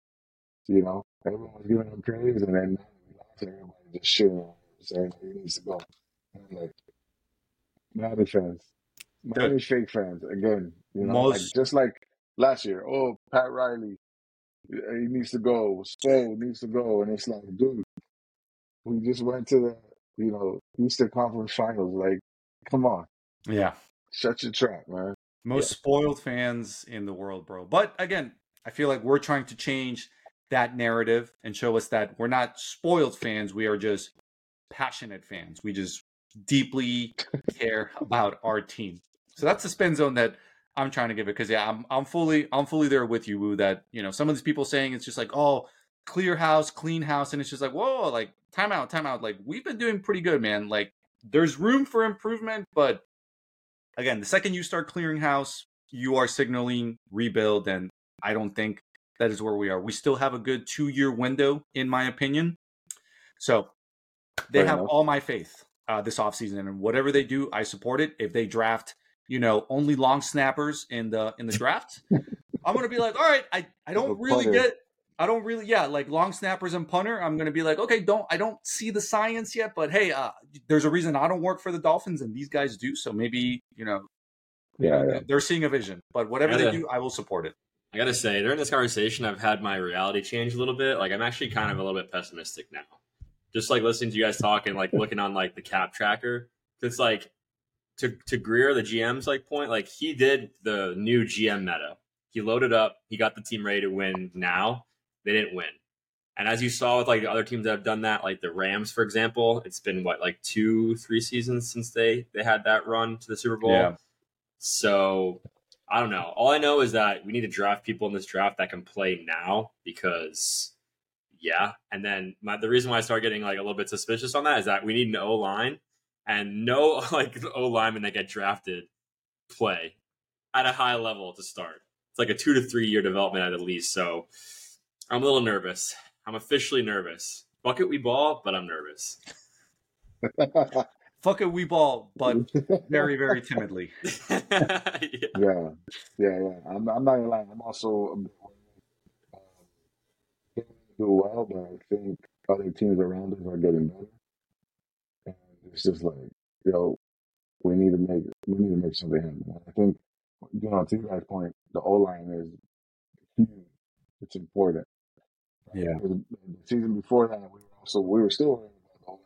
you know? Everyone was giving him praise, and then everybody just shitting on him, saying he needs to go. And I'm like, not a chance. Miami fake fans again, you know, like, just like last year. Oh, Pat Riley, he needs to go. Spo needs to go, and it's like, dude, we just went to the, you know, Eastern Conference Finals. Like, come on, yeah, shut your trap, man. Spoiled fans in the world, bro. But again, I feel like we're trying to change that narrative and show us that we're not spoiled fans. We are just passionate fans. We just deeply care about our team. So that's the spin zone that I'm trying to give it, because I'm fully there with you, Woo. That, you know, some of these people saying it's just like, oh, clear house, clean house, and it's just like, whoa, like timeout. Like, we've been doing pretty good, man. Like, there's room for improvement, but again, the second you start clearing house, you are signaling rebuild, and I don't think that is where we are. We still have a good 2-year window, in my opinion. So they have all my faith this offseason, and whatever they do, I support it. If they draft, you know, only long snappers in the draft, I'm going to be like, all right, I don't really, long snappers and punter. I'm going to be like, okay, I don't see the science yet, but hey, there's a reason I don't work for the Dolphins and these guys do. So maybe, you know, they're seeing a vision, but whatever they do, I will support it. I got to say, during this conversation, I've had my reality change a little bit. Like, I'm actually kind of a little bit pessimistic now. Just like listening to you guys talk and like looking on like the cap tracker. It's like, To Grier, the GM's like point, like he did the new GM meta. He loaded up. He got the team ready to win. Now they didn't win, and as you saw with like the other teams that have done that, like the Rams, for example, it's been what, like 2-3 seasons since they had that run to the Super Bowl. Yeah. So I don't know. All I know is that we need to draft people in this draft that can play now, because And then the reason why I start getting like a little bit suspicious on that is that we need an O line. And no, like, the O-linemen that get drafted play at a high level to start. It's like a 2 to 3 year development at least. So I'm a little nervous. I'm officially nervous. Fuck it, we ball, but I'm nervous. Fuck it, we ball, but very, very timidly. Yeah. I'm not gonna lie. I'm also do well, but I think other teams around us are getting better. It's just like, you know, we need to make something happen. I think, you know, to that point, the O line is huge. It's important. Yeah. The season before that, we were still worried about the O line.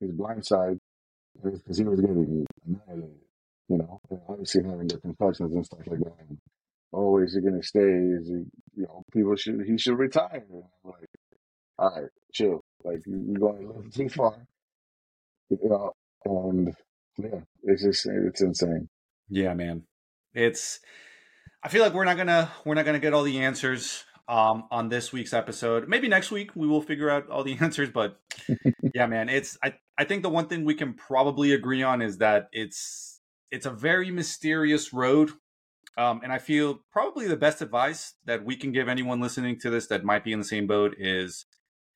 We were worried about his blind side, because he was getting annihilated. You know, and obviously having the concussions and stuff like that. And, oh, is he gonna stay? Is he? You know, he should retire. And I'm like, all right, chill. Like, you're going a little too far. You know, it's insane. Yeah, man. I feel like we're not gonna get all the answers on this week's episode. Maybe next week we will figure out all the answers, but yeah, man, I think the one thing we can probably agree on is that it's a very mysterious road. And I feel probably the best advice that we can give anyone listening to this that might be in the same boat is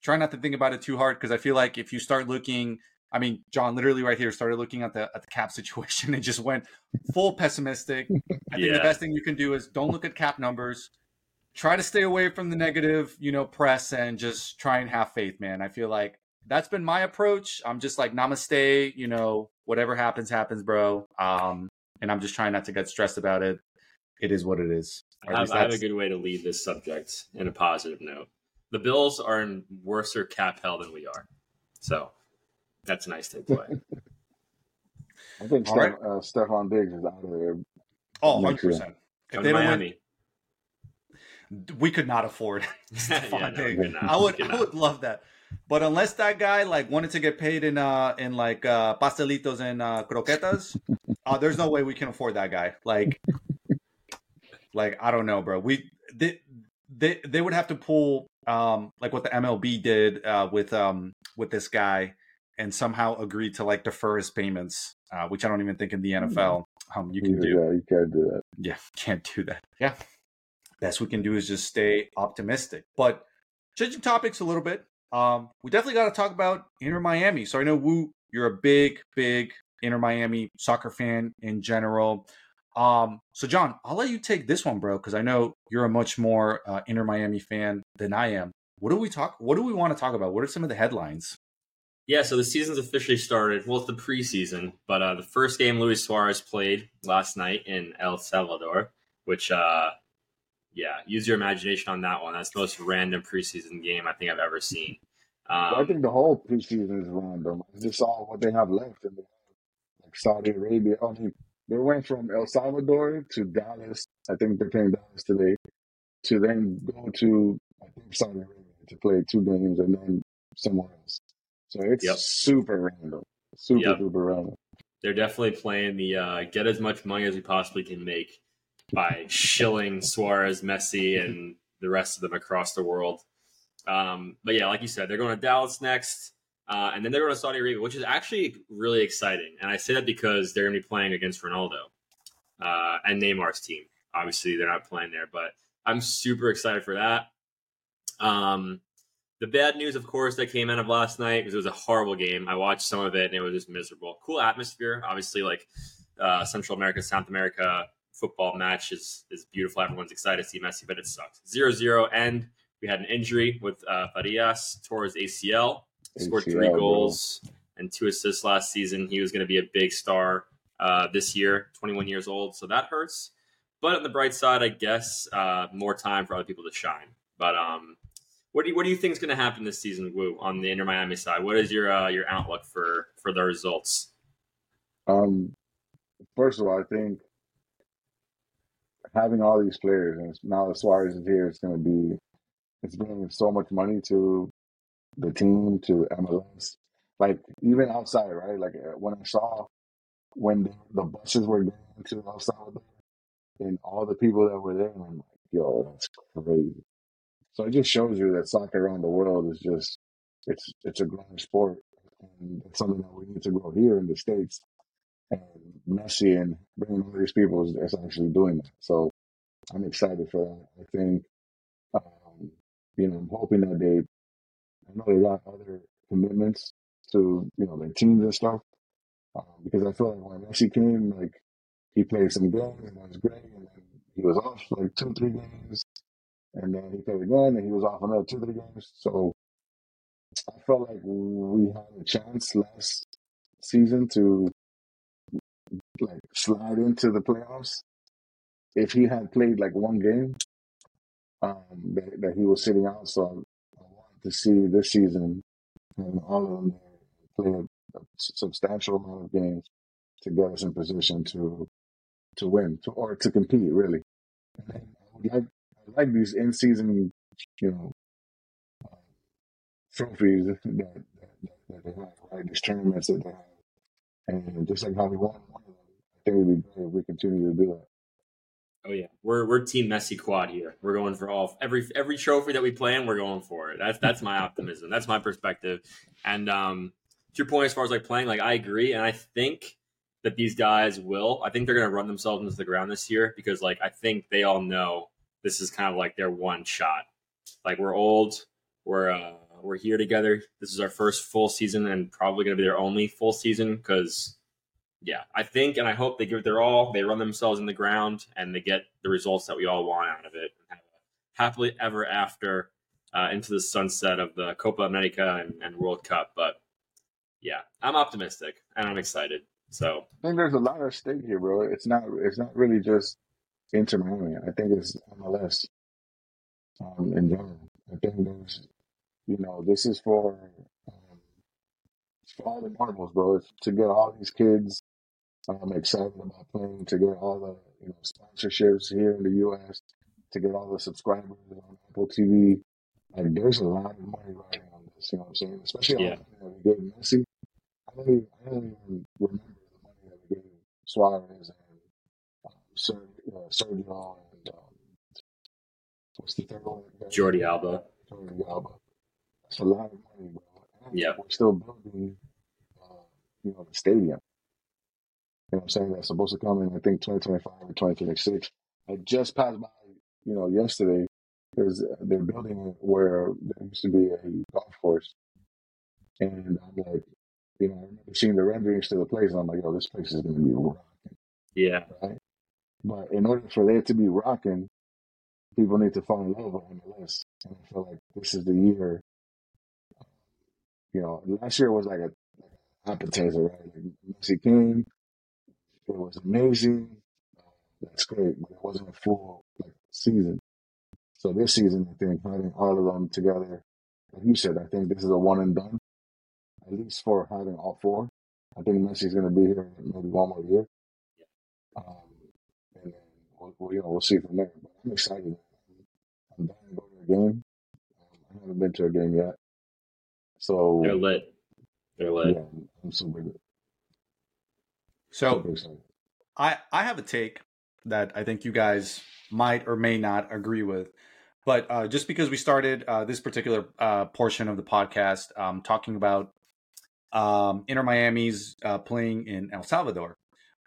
try not to think about it too hard, because I feel like if you start looking, I mean, John literally right here started looking at the cap situation and just went full pessimistic. I think the best thing you can do is don't look at cap numbers. Try to stay away from the negative, you know, press, and just try and have faith, man. I feel like that's been my approach. I'm just like, namaste, you know, whatever happens, happens, bro. And I'm just trying not to get stressed about it. It is what it is. I have a good way to lead this subject in a positive note. The Bills are in worse cap hell than we are. So that's a nice takeaway. I think Stephon Diggs is out of there. Oh, 100%. If they Miami. We could not afford Stephon Diggs. I would love that. But unless that guy like wanted to get paid in pastelitos and croquetas, there's no way we can afford that guy. Like I don't know, bro. They would have to pull like what the MLB did with this guy and somehow agree to like defer his payments, which I don't even think in the NFL you can do. Yeah, you can't do that. Yeah, can't do that. Yeah, best we can do is just stay optimistic. But changing topics a little bit. We definitely got to talk about Inter Miami. So I know, Woo, you're a big, big Inter Miami soccer fan in general. So John, I'll let you take this one, bro, because I know you're a much more Inter Miami fan than I am. What do we want to talk about? What are some of the headlines? Yeah, so the season's officially started. Well, it's the preseason, but the first game Luis Suarez played last night in El Salvador, which, yeah, use your imagination on that one. That's the most random preseason game I think I've ever seen. I think the whole preseason is random. It's just all what they have left. And like Saudi Arabia, they went from El Salvador to Dallas. I think they came to Dallas today to then go to, I think, Saudi Arabia to play 2 games and then somewhere else. So it's super random. Super random. They're definitely playing the get as much money as we possibly can make by shilling Suarez, Messi, and the rest of them across the world. But yeah, like you said, they're going to Dallas next, and then they're going to Saudi Arabia, which is actually really exciting. And I say that because they're going to be playing against Ronaldo and Neymar's team. Obviously, they're not playing there, but I'm super excited for that. The bad news, of course, that came out of last night, because it was a horrible game. I watched some of it, and it was just miserable. Cool atmosphere, obviously, like Central America, South America, football match is beautiful. Everyone's excited to see Messi, but it sucks. 0-0, and we had an injury with Farias, tore his ACL. Scored 3 goals and 2 assists last season. He was going to be a big star this year, 21 years old, so that hurts. But on the bright side, I guess, more time for other people to shine. But what do you think is going to happen this season, Woo, on the Inter Miami side? What is your outlook for the results? First of all, I think having all these players, and now that Suarez is here, it's bringing so much money to the team, to MLS. Like, even outside, right? Like, when I saw when the buses were going to El Salvador and all the people that were there, I'm like, yo, that's crazy. So it just shows you that soccer around the world is just, it's a growing sport. And it's something that we need to grow here in the States. And Messi and bringing all these people is actually doing that. So I'm excited for that. I think, I'm hoping that I know they got other commitments to, their teams and stuff. Because I feel like when Messi came, like, he played some games and that was great. And then he was off for like 2-3 games. And then he played again and he was off another 2-3 games. So I felt like we had a chance last season to like slide into the playoffs if he had played like one game that he was sitting out. So I want to see this season and all of them play a substantial amount of games to get us in position to win or to compete, really. And then I like these in-season, trophies that they have, right? These tournaments that they have. And just like how we won, I think it would be great if we continue to do that. Oh yeah, we're Team Messi Quad here. We're going for every trophy that we play in. We're going for it. That's my optimism. That's my perspective. And to your point, as far as like playing, like I agree, and I think that these guys will. I think they're going to run themselves into the ground this year because like I think they all know this is kind of like their one shot. Like we're old. We're here together. This is our first full season and probably going to be their only full season because, yeah, I think and I hope they give it their all. They run themselves in the ground and they get the results that we all want out of it. Happily ever after into the sunset of the Copa America and World Cup. But yeah, I'm optimistic and I'm excited. So I think there's a lot at stake here, bro. It's not really just Inter Miami. I think it's MLS in general. I think there's, this is for all the marbles, bro. It's to get all these kids excited about playing, to get all the sponsorships here in the U.S., to get all the subscribers on Apple TV. Like, there's a lot of money riding on this. You know what I'm saying? Especially on the game Messi. I don't even remember the money that we gave Suarez and Sergio and what's the third one? Jordi Alba. That's a lot of money, bro. And we're still building, the stadium. You know what I'm saying? That's supposed to come in, I think, 2025 or 2026. I just passed by, yesterday, because they're building where there used to be a golf course. And I'm like, I remember seeing the renderings to the place, and I'm like, this place is going to be rocking. Yeah. Right? But in order for there to be rocking, people need to fall in love with MLS. And I feel like this is the year. Last year was like an appetizer, right? Like, Messi came. It was amazing. That's great. But it wasn't a full season. So this season, I think, having all of them together, like you said, I think this is a one and done. At least for having all four. I think Messi's going to be here maybe one more year. And then we'll see from there. But I'm excited. I'm dying to go to a game. I haven't been to a game yet. So They're lit. Yeah, I'm super good. So super I have a take that I think you guys might or may not agree with. But just because we started this particular portion of the podcast talking about Inter Miami's playing in El Salvador.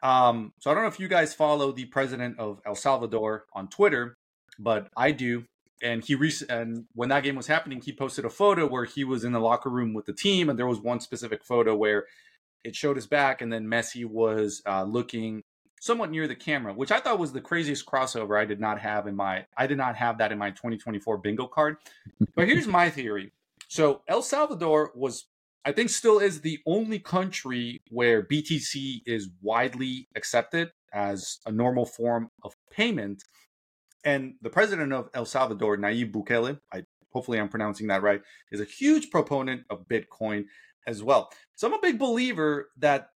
So I don't know if you guys follow the president of El Salvador on Twitter, but I do. And and when that game was happening, he posted a photo where he was in the locker room with the team. And there was one specific photo where it showed his back. And then Messi was looking somewhat near the camera, which I thought was the craziest crossover. I did not have that in my 2024 bingo card. But here's my theory. So El Salvador was, I think still is, the only country where BTC is widely accepted as a normal form of payment. And the president of El Salvador, Nayib Bukele, hopefully I'm pronouncing that right, is a huge proponent of Bitcoin as well. So I'm a big believer that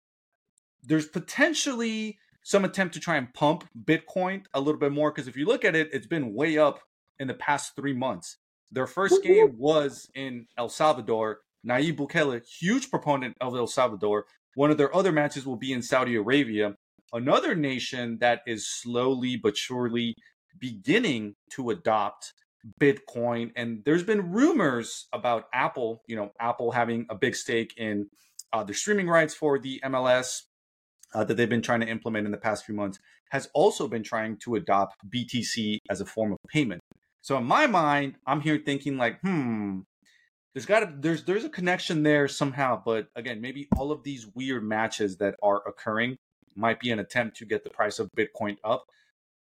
there's potentially some attempt to try and pump Bitcoin a little bit more, because if you look at it, it's been way up in the past 3 months. Their first game was in El Salvador. Nayib Bukele, huge proponent of El Salvador. One of their other matches will be in Saudi Arabia, another nation that is slowly but surely beginning to adopt Bitcoin. And there's been rumors about Apple, Apple having a big stake in their streaming rights for the MLS. That they've been trying to implement in the past few months, has also been trying to adopt BTC as a form of payment. So in my mind, I'm here thinking there's a connection there somehow. But again, maybe all of these weird matches that are occurring might be an attempt to get the price of Bitcoin up.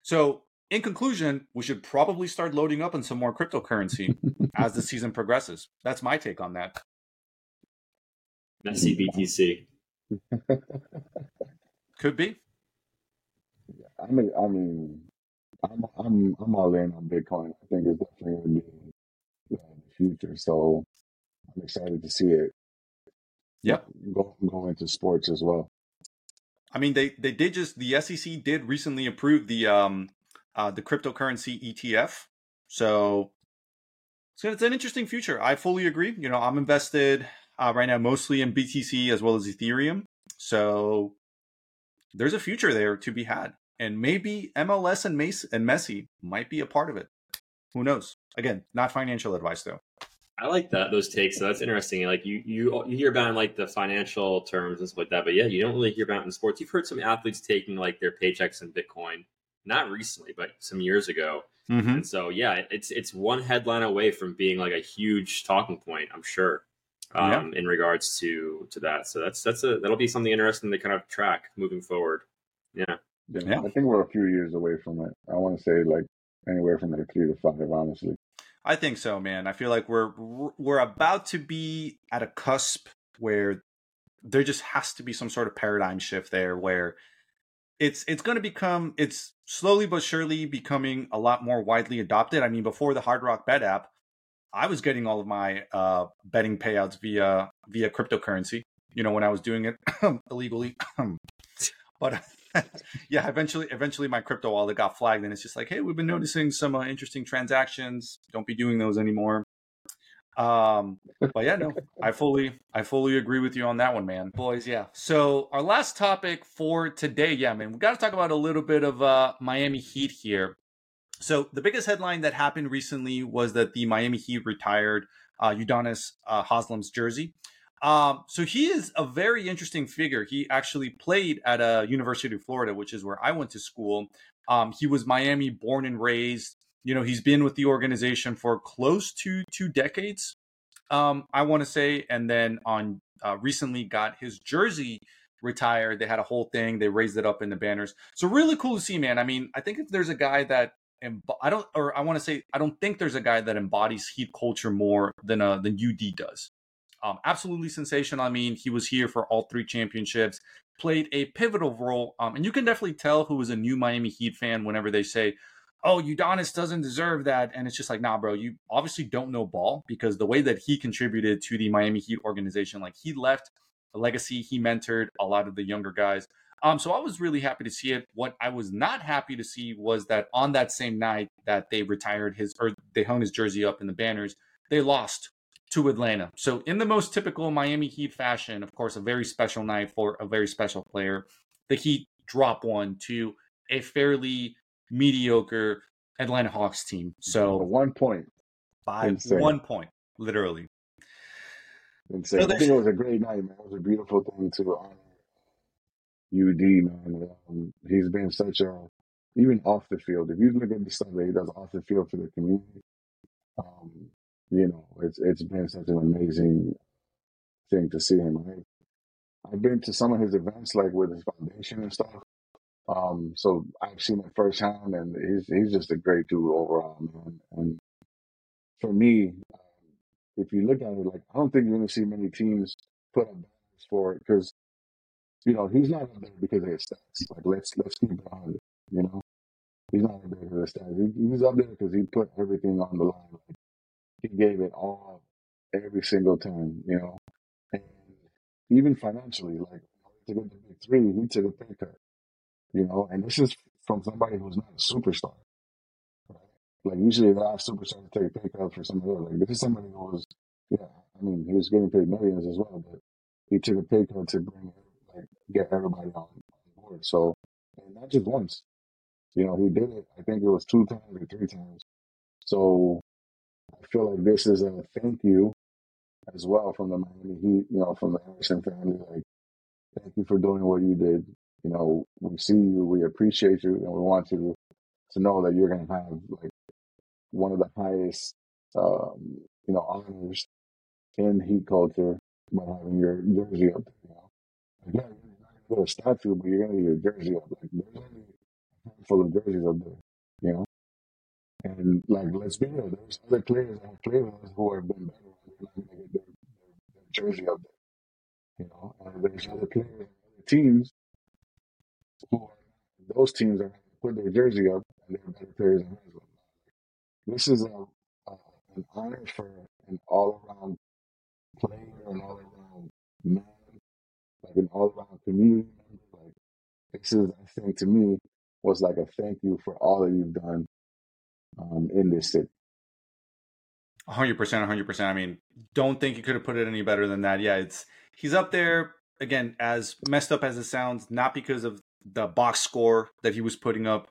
So in conclusion, we should probably start loading up on some more cryptocurrency as the season progresses. That's my take on that. Messy BTC. Could be. I'm all in on Bitcoin. I think it's definitely going to be the future. So I'm excited to see it. Yep. Go into sports as well. I mean, they did the SEC did recently approve the cryptocurrency ETF. So it's an interesting future. I fully agree. I'm invested right now mostly in BTC as well as Ethereum. So there's a future there to be had. And maybe MLS and Messi might be a part of it. Who knows? Again, not financial advice, though. I like those takes. So that's interesting. Like you hear about in the financial terms and stuff like that. But yeah, you don't really hear about it in sports. You've heard some athletes taking their paychecks in Bitcoin. Not recently, but some years ago. Mm-hmm. And so, yeah, it's one headline away from being a huge talking point, I'm sure. In regards to that. So that'll be something interesting to kind of track moving forward. Yeah. I think we're a few years away from it. I want to say anywhere from 3 to 5, honestly. I think so, man. I feel like we're about to be at a cusp where there just has to be some sort of paradigm shift there, where it's going to become, it's slowly but surely becoming a lot more widely adopted. I mean, before the Hard Rock Bet app, I was getting all of my betting payouts via cryptocurrency, you know, when I was doing it illegally. But yeah, eventually my crypto wallet got flagged, and it's just like, hey, we've been noticing some interesting transactions. Don't be doing those anymore. But yeah, no, I fully agree with you on that one, man. Boys, yeah. So our last topic for today, yeah, man, we got to talk about a little bit of Miami Heat here. So the biggest headline that happened recently was that the Miami Heat retired Udonis Haslem's jersey. So he is a very interesting figure. He actually played at a University of Florida, which is where I went to school. He was Miami born and raised. You know, he's been with the organization for close to 2 decades, I want to say. And then on recently got his jersey retired. They had a whole thing. They raised it up in the banners. So really cool to see, man. I mean, I think if there's a guy that, I don't think there's a guy that embodies Heat culture more than UD does. Absolutely sensational. I mean, he was here for all 3 championships, played a pivotal role. And you can definitely tell who is a new Miami Heat fan whenever they say, oh, Udonis doesn't deserve that. And it's just like, nah, bro, you obviously don't know ball, because the way that he contributed to the Miami Heat organization, like he left a legacy. He mentored a lot of the younger guys. So I was really happy to see it. What I was not happy to see was that on that same night that they retired his, or they hung his jersey up in the banners, they lost to Atlanta. So in the most typical Miami Heat fashion, of course, a very special night for a very special player, the Heat drop 1 to a fairly mediocre Atlanta Hawks team. So 1 point. By insane. 1 point, literally. Insane. So I think it was a great night, man. It was a beautiful thing to honor UD, man. He's been such a, even off the field, if you look at the stuff that he does off the field for the community, you know, it's been such an amazing thing to see him. I've been to some of his events, like with his foundation and stuff. So I've seen it firsthand, and he's just a great dude overall, man. And for me, if you look at it, like, I don't think you're going to see many teams put up banners for it, because, you know, he's not up there because of his stats. Like, let's keep it on it, you know? He's not up there because of his stats. He's up there because he put everything on the line. He gave it all every single time, you know. And even financially, like, to get the big three, he took a pay cut, you know. And this is from somebody who's not a superstar. Right? Like, usually the last superstar to take a pay cut for somebody else. Like, this is somebody who was, yeah, I mean, he was getting paid millions as well, but he took a pay cut to bring, like, get everybody on board. So, and not just once. You know, he did it, I think it was 2 times or 3 times. So, I feel like this is a thank you as well from the Miami Heat, you know, from the Harrison family. Like, thank you for doing what you did. You know, we see you, we appreciate you, and we want you to know that you're going to have, like, one of the highest, you know, honors in Heat culture by having your jersey up. You know, again, you're not going to get a statue, but you're going to get your jersey up. Like, there's only a handful of jerseys up there, you know. And, like, let's be real, there's other players that have played with us who have been better. They're not going to get their jersey up there, you know. And there's other players and other teams who are, those teams are going to put their jersey up, and they're better players than us. This is an honor for an all-around player, an all-around man, like an all-around community member. Like, this is, I think, to me, was like a thank you for all that you've done in this city. 100%. I mean, don't think you could have put it any better than that. Yeah, he's up there, again, as messed up as it sounds, not because of the box score that he was putting up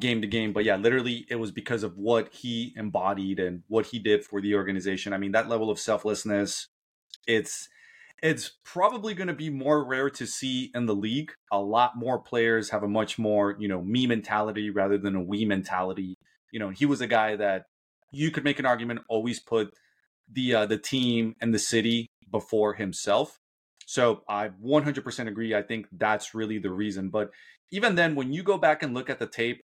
game to game, but yeah, literally it was because of what he embodied and what he did for the organization. I mean, that level of selflessness, it's probably going to be more rare to see in the league. A lot more players have a much more, you know, me mentality rather than a we mentality. You know, he was a guy that you could make an argument always put the team and the city before himself. So I 100% agree. I think that's really the reason. But even then, when you go back and look at the tape,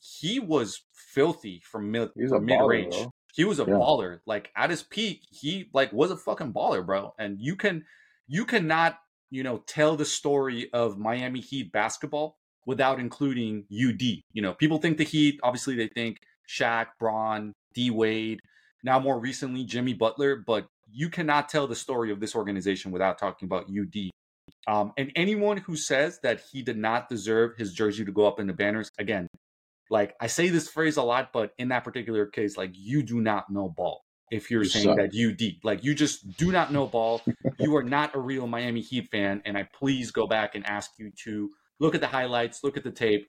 he was filthy from mid range. He was a baller. Like at his peak, he like was a fucking baller, bro. And you cannot, you know, tell the story of Miami Heat basketball without including UD. You know, people think the Heat, obviously they think Shaq, Braun, D Wade, now more recently Jimmy Butler, but you cannot tell the story of this organization without talking about UD. And anyone who says that he did not deserve his jersey to go up in the banners, again, like I say this phrase a lot, but in that particular case, like you do not know ball. If you're saying that UD, like you just do not know ball. You are not a real Miami Heat fan. And I please go back and ask you to look at the highlights, look at the tape,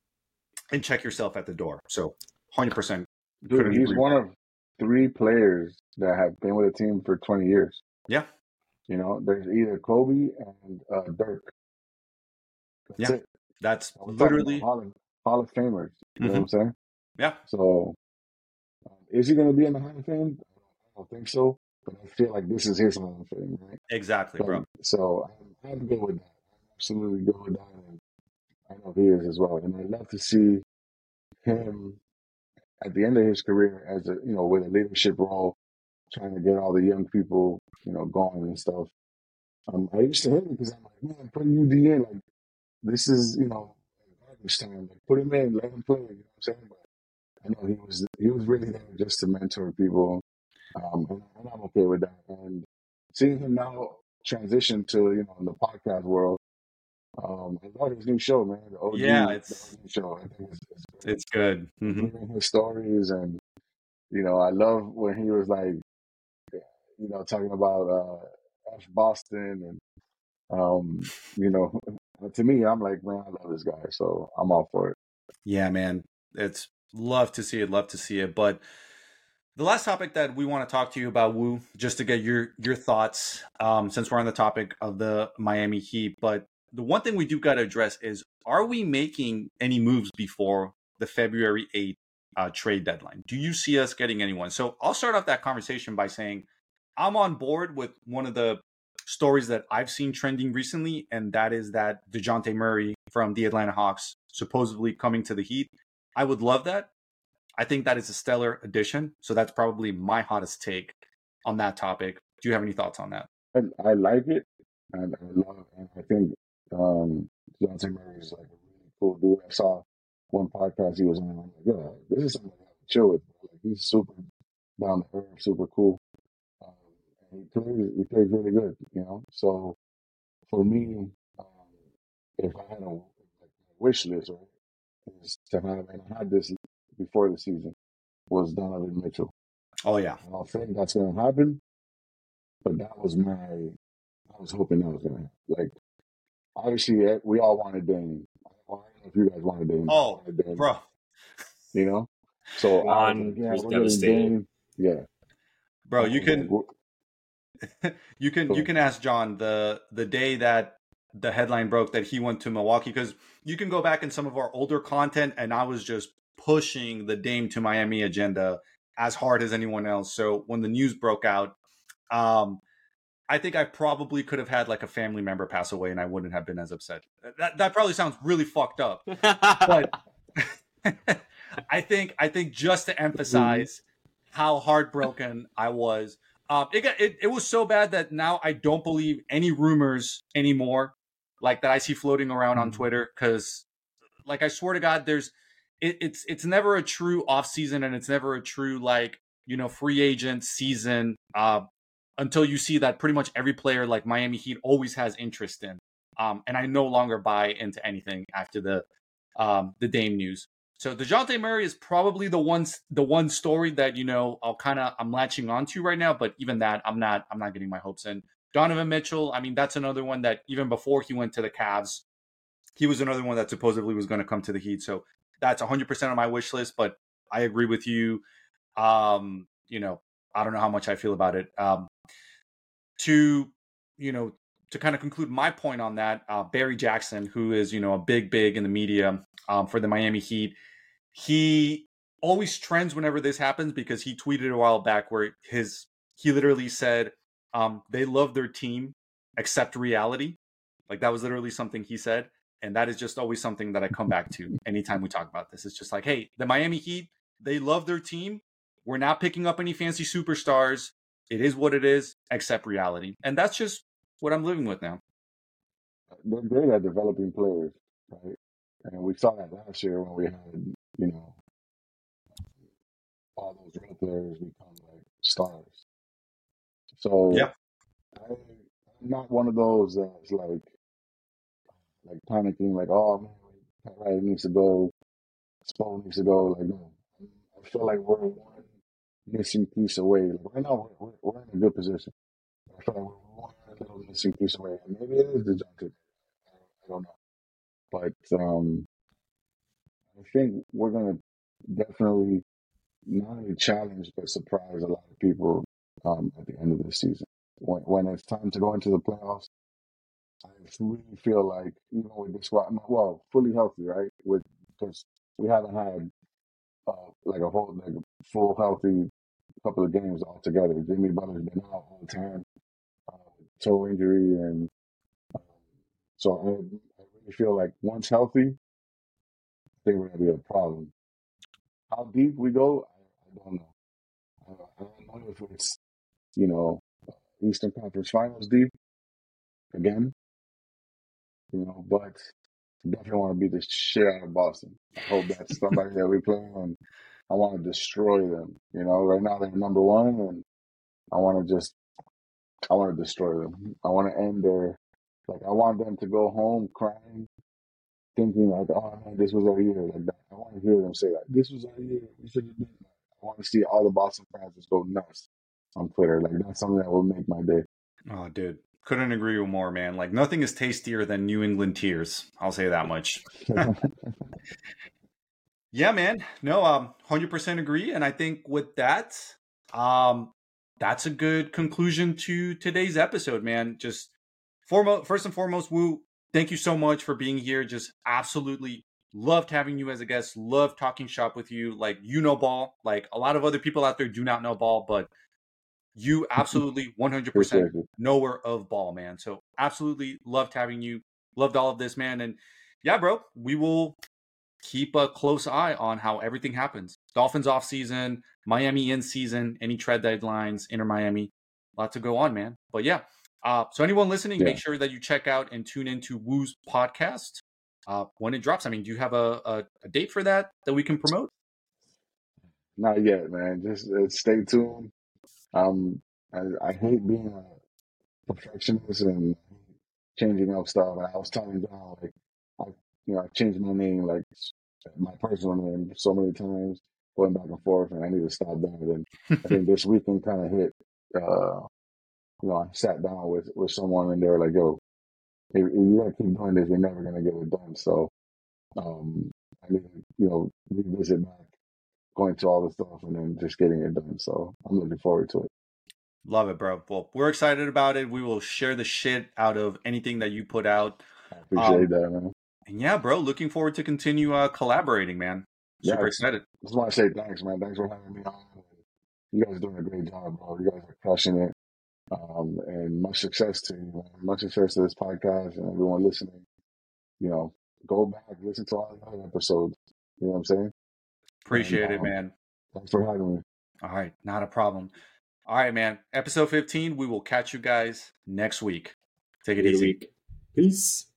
and check yourself at the door. So 100%. Dude, he's one of three players that have been with a team for 20 years. Yeah. You know, there's either Kobe and Dirk. That's it. That's literally Hall of Famers. You know what I'm saying? Yeah. So is he going to be in the Hall of Fame? I don't think so, but I feel like this is his own thing, right? Exactly, so, bro. So I'm good with that. I'm absolutely good with that. And I know he is as well. And I'd love to see him at the end of his career as a, you know, with a leadership role, trying to get all the young people, you know, going and stuff. I used to hate him because I'm like, man, put UD in. Like, this is, you know, garbage time. Like, put him in, let him play. You know what I'm saying? But I know he was really there just to mentor people. And I'm okay with that. And seeing him now transition to, you know, the podcast world, I love his new show, man. The OG, yeah, it's the OG show. I think it's good. Mm-hmm. His stories, and you know, I love when he was like, you know, talking about F Boston, and you know, to me, I'm like, man, I love this guy, so I'm all for it. Yeah, man, it's love to see it, but. The last topic that we want to talk to you about, Woo, just to get your thoughts, since we're on the topic of the Miami Heat. But the one thing we do got to address is, are we making any moves before the February 8th trade deadline? Do you see us getting anyone? So I'll start off that conversation by saying I'm on board with one of the stories that I've seen trending recently, and that is that DeJounte Murray from the Atlanta Hawks supposedly coming to the Heat. I would love that. I think that is a stellar addition. So that's probably my hottest take on that topic. Do you have any thoughts on that? I like it. And I love it. And I think DeJounte Murray is like a really cool dude. I saw one podcast he was on. I'm like, yeah, this is something I have to chill with. Like, he's super down to earth, super cool. And he plays really good, you know? So for me, if I had a wish list, right, is to have this before the season was Donovan Mitchell. Oh yeah, I don't think that's going to happen, but I was hoping that was going to happen. Like, obviously, we all wanted Dame. I don't know if you guys wanted Dame. Oh, Dame, bro, you know. So was devastated. Yeah, bro, you can ask John the day that the headline broke that he went to Milwaukee, because you can go back in some of our older content, and I was just pushing the Dame to Miami agenda as hard as anyone else. So when the news broke out, I think I probably could have had like a family member pass away and I wouldn't have been as upset. That probably sounds really fucked up, but I think just to emphasize how heartbroken I was, it was so bad that now I don't believe any rumors anymore, like that I see floating around on Twitter. 'Cause like, I swear to God, it's never a true offseason, and it's never a true, like, you know, free agent season until you see that pretty much every player like Miami Heat always has interest in. And I no longer buy into anything after the Dame news. So DeJounte Murray is probably the one story that, you know, I'm latching onto right now, but even that I'm not getting my hopes in. Donovan Mitchell, I mean, that's another one that even before he went to the Cavs, he was another one that supposedly was going to come to the Heat. So that's 100% on my wish list, but I agree with you. You know, I don't know how much I feel about it. To kind of conclude my point on that, Barry Jackson, who is, you know, a big in the media for the Miami Heat, he always trends whenever this happens, because he tweeted a while back where he literally said, they love their team, except reality. Like, that was literally something he said. And that is just always something that I come back to anytime we talk about this. It's just like, hey, the Miami Heat, they love their team, We're not picking up any fancy superstars. It is what it is, accept reality. And that's just what I'm living with now. They're great at developing players, right? And we saw that last year when we had, you know, all those role players become like stars. So yeah. I'm not one of those that's like panicking, like, oh man, Pat Riley needs to go, Spo needs to go. Like, no, I feel like we're one missing piece away. Like, right now, we're in a good position. I feel like we're one little missing piece away. And maybe it is DeJounte. I don't know. But I think we're going to definitely not only challenge, but surprise a lot of people at the end of this season. When it's time to go into the playoffs, I really feel like, even with this squad, well, fully healthy, right? Because we haven't had a full healthy couple of games altogether. Jimmy Butler's been out all the time, toe injury, and so I really feel like once healthy, I think we're gonna be a problem. How deep we go, I don't know. I don't know if it's, you know, Eastern Conference Finals deep again, you know, but definitely want to beat the shit out of Boston. I hope that's somebody that we play, and I want to destroy them. You know, right now they're number one, and I want to destroy them. I want to end their, like, I want them to go home crying, thinking like, oh man, this was our year. Like that. I want to hear them say that, like, this was our year. We should have been. I want to see all the Boston fans just go nuts on Twitter. Like, that's something that will make my day. Oh, dude. Couldn't agree with more, man. Like, nothing is tastier than New England tears. I'll say that much. Yeah, man. No, 100% agree. And I think with that, that's a good conclusion to today's episode, man. Just first and foremost, Woo, thank you so much for being here. Just absolutely loved having you as a guest. Loved talking shop with you. Like, you know ball. Like, a lot of other people out there do not know ball, but you absolutely 100% knower of ball, man. So absolutely loved having you. Loved all of this, man. And yeah, bro, we will keep a close eye on how everything happens. Dolphins off season, Miami in season, any trade deadlines, Inter Miami, a lot to go on, man. But yeah, so anyone listening, Make sure that you check out and tune into Woo's podcast when it drops. I mean, do you have a date for that we can promote? Not yet, man. Just stay tuned. I hate being a perfectionist and changing up stuff. I was telling John, like, I've changed my name, like my personal name, so many times, going back and forth, and I need to stop that. And I think this weekend kind of hit. I sat down with someone, and they were like, "Yo, if you gotta keep doing this, you're never gonna get it done." So, I need to, revisit back, going to all the stuff and then just getting it done. So I'm looking forward to it. Love it, bro. Well, we're excited about it. We will share the shit out of anything that you put out. I appreciate that, man. And yeah, bro, looking forward to continue collaborating, man. Super excited. I just want to say thanks, man. Thanks for having me on. You guys are doing a great job, bro. You guys are crushing it. And much success to you, man. Much success to this podcast and everyone listening. Go back, listen to all the other episodes. You know what I'm saying? Appreciate it, man. Thanks for having me. All right. Not a problem. All right, man. Episode 15. We will catch you guys next week. Take it easy. Peace.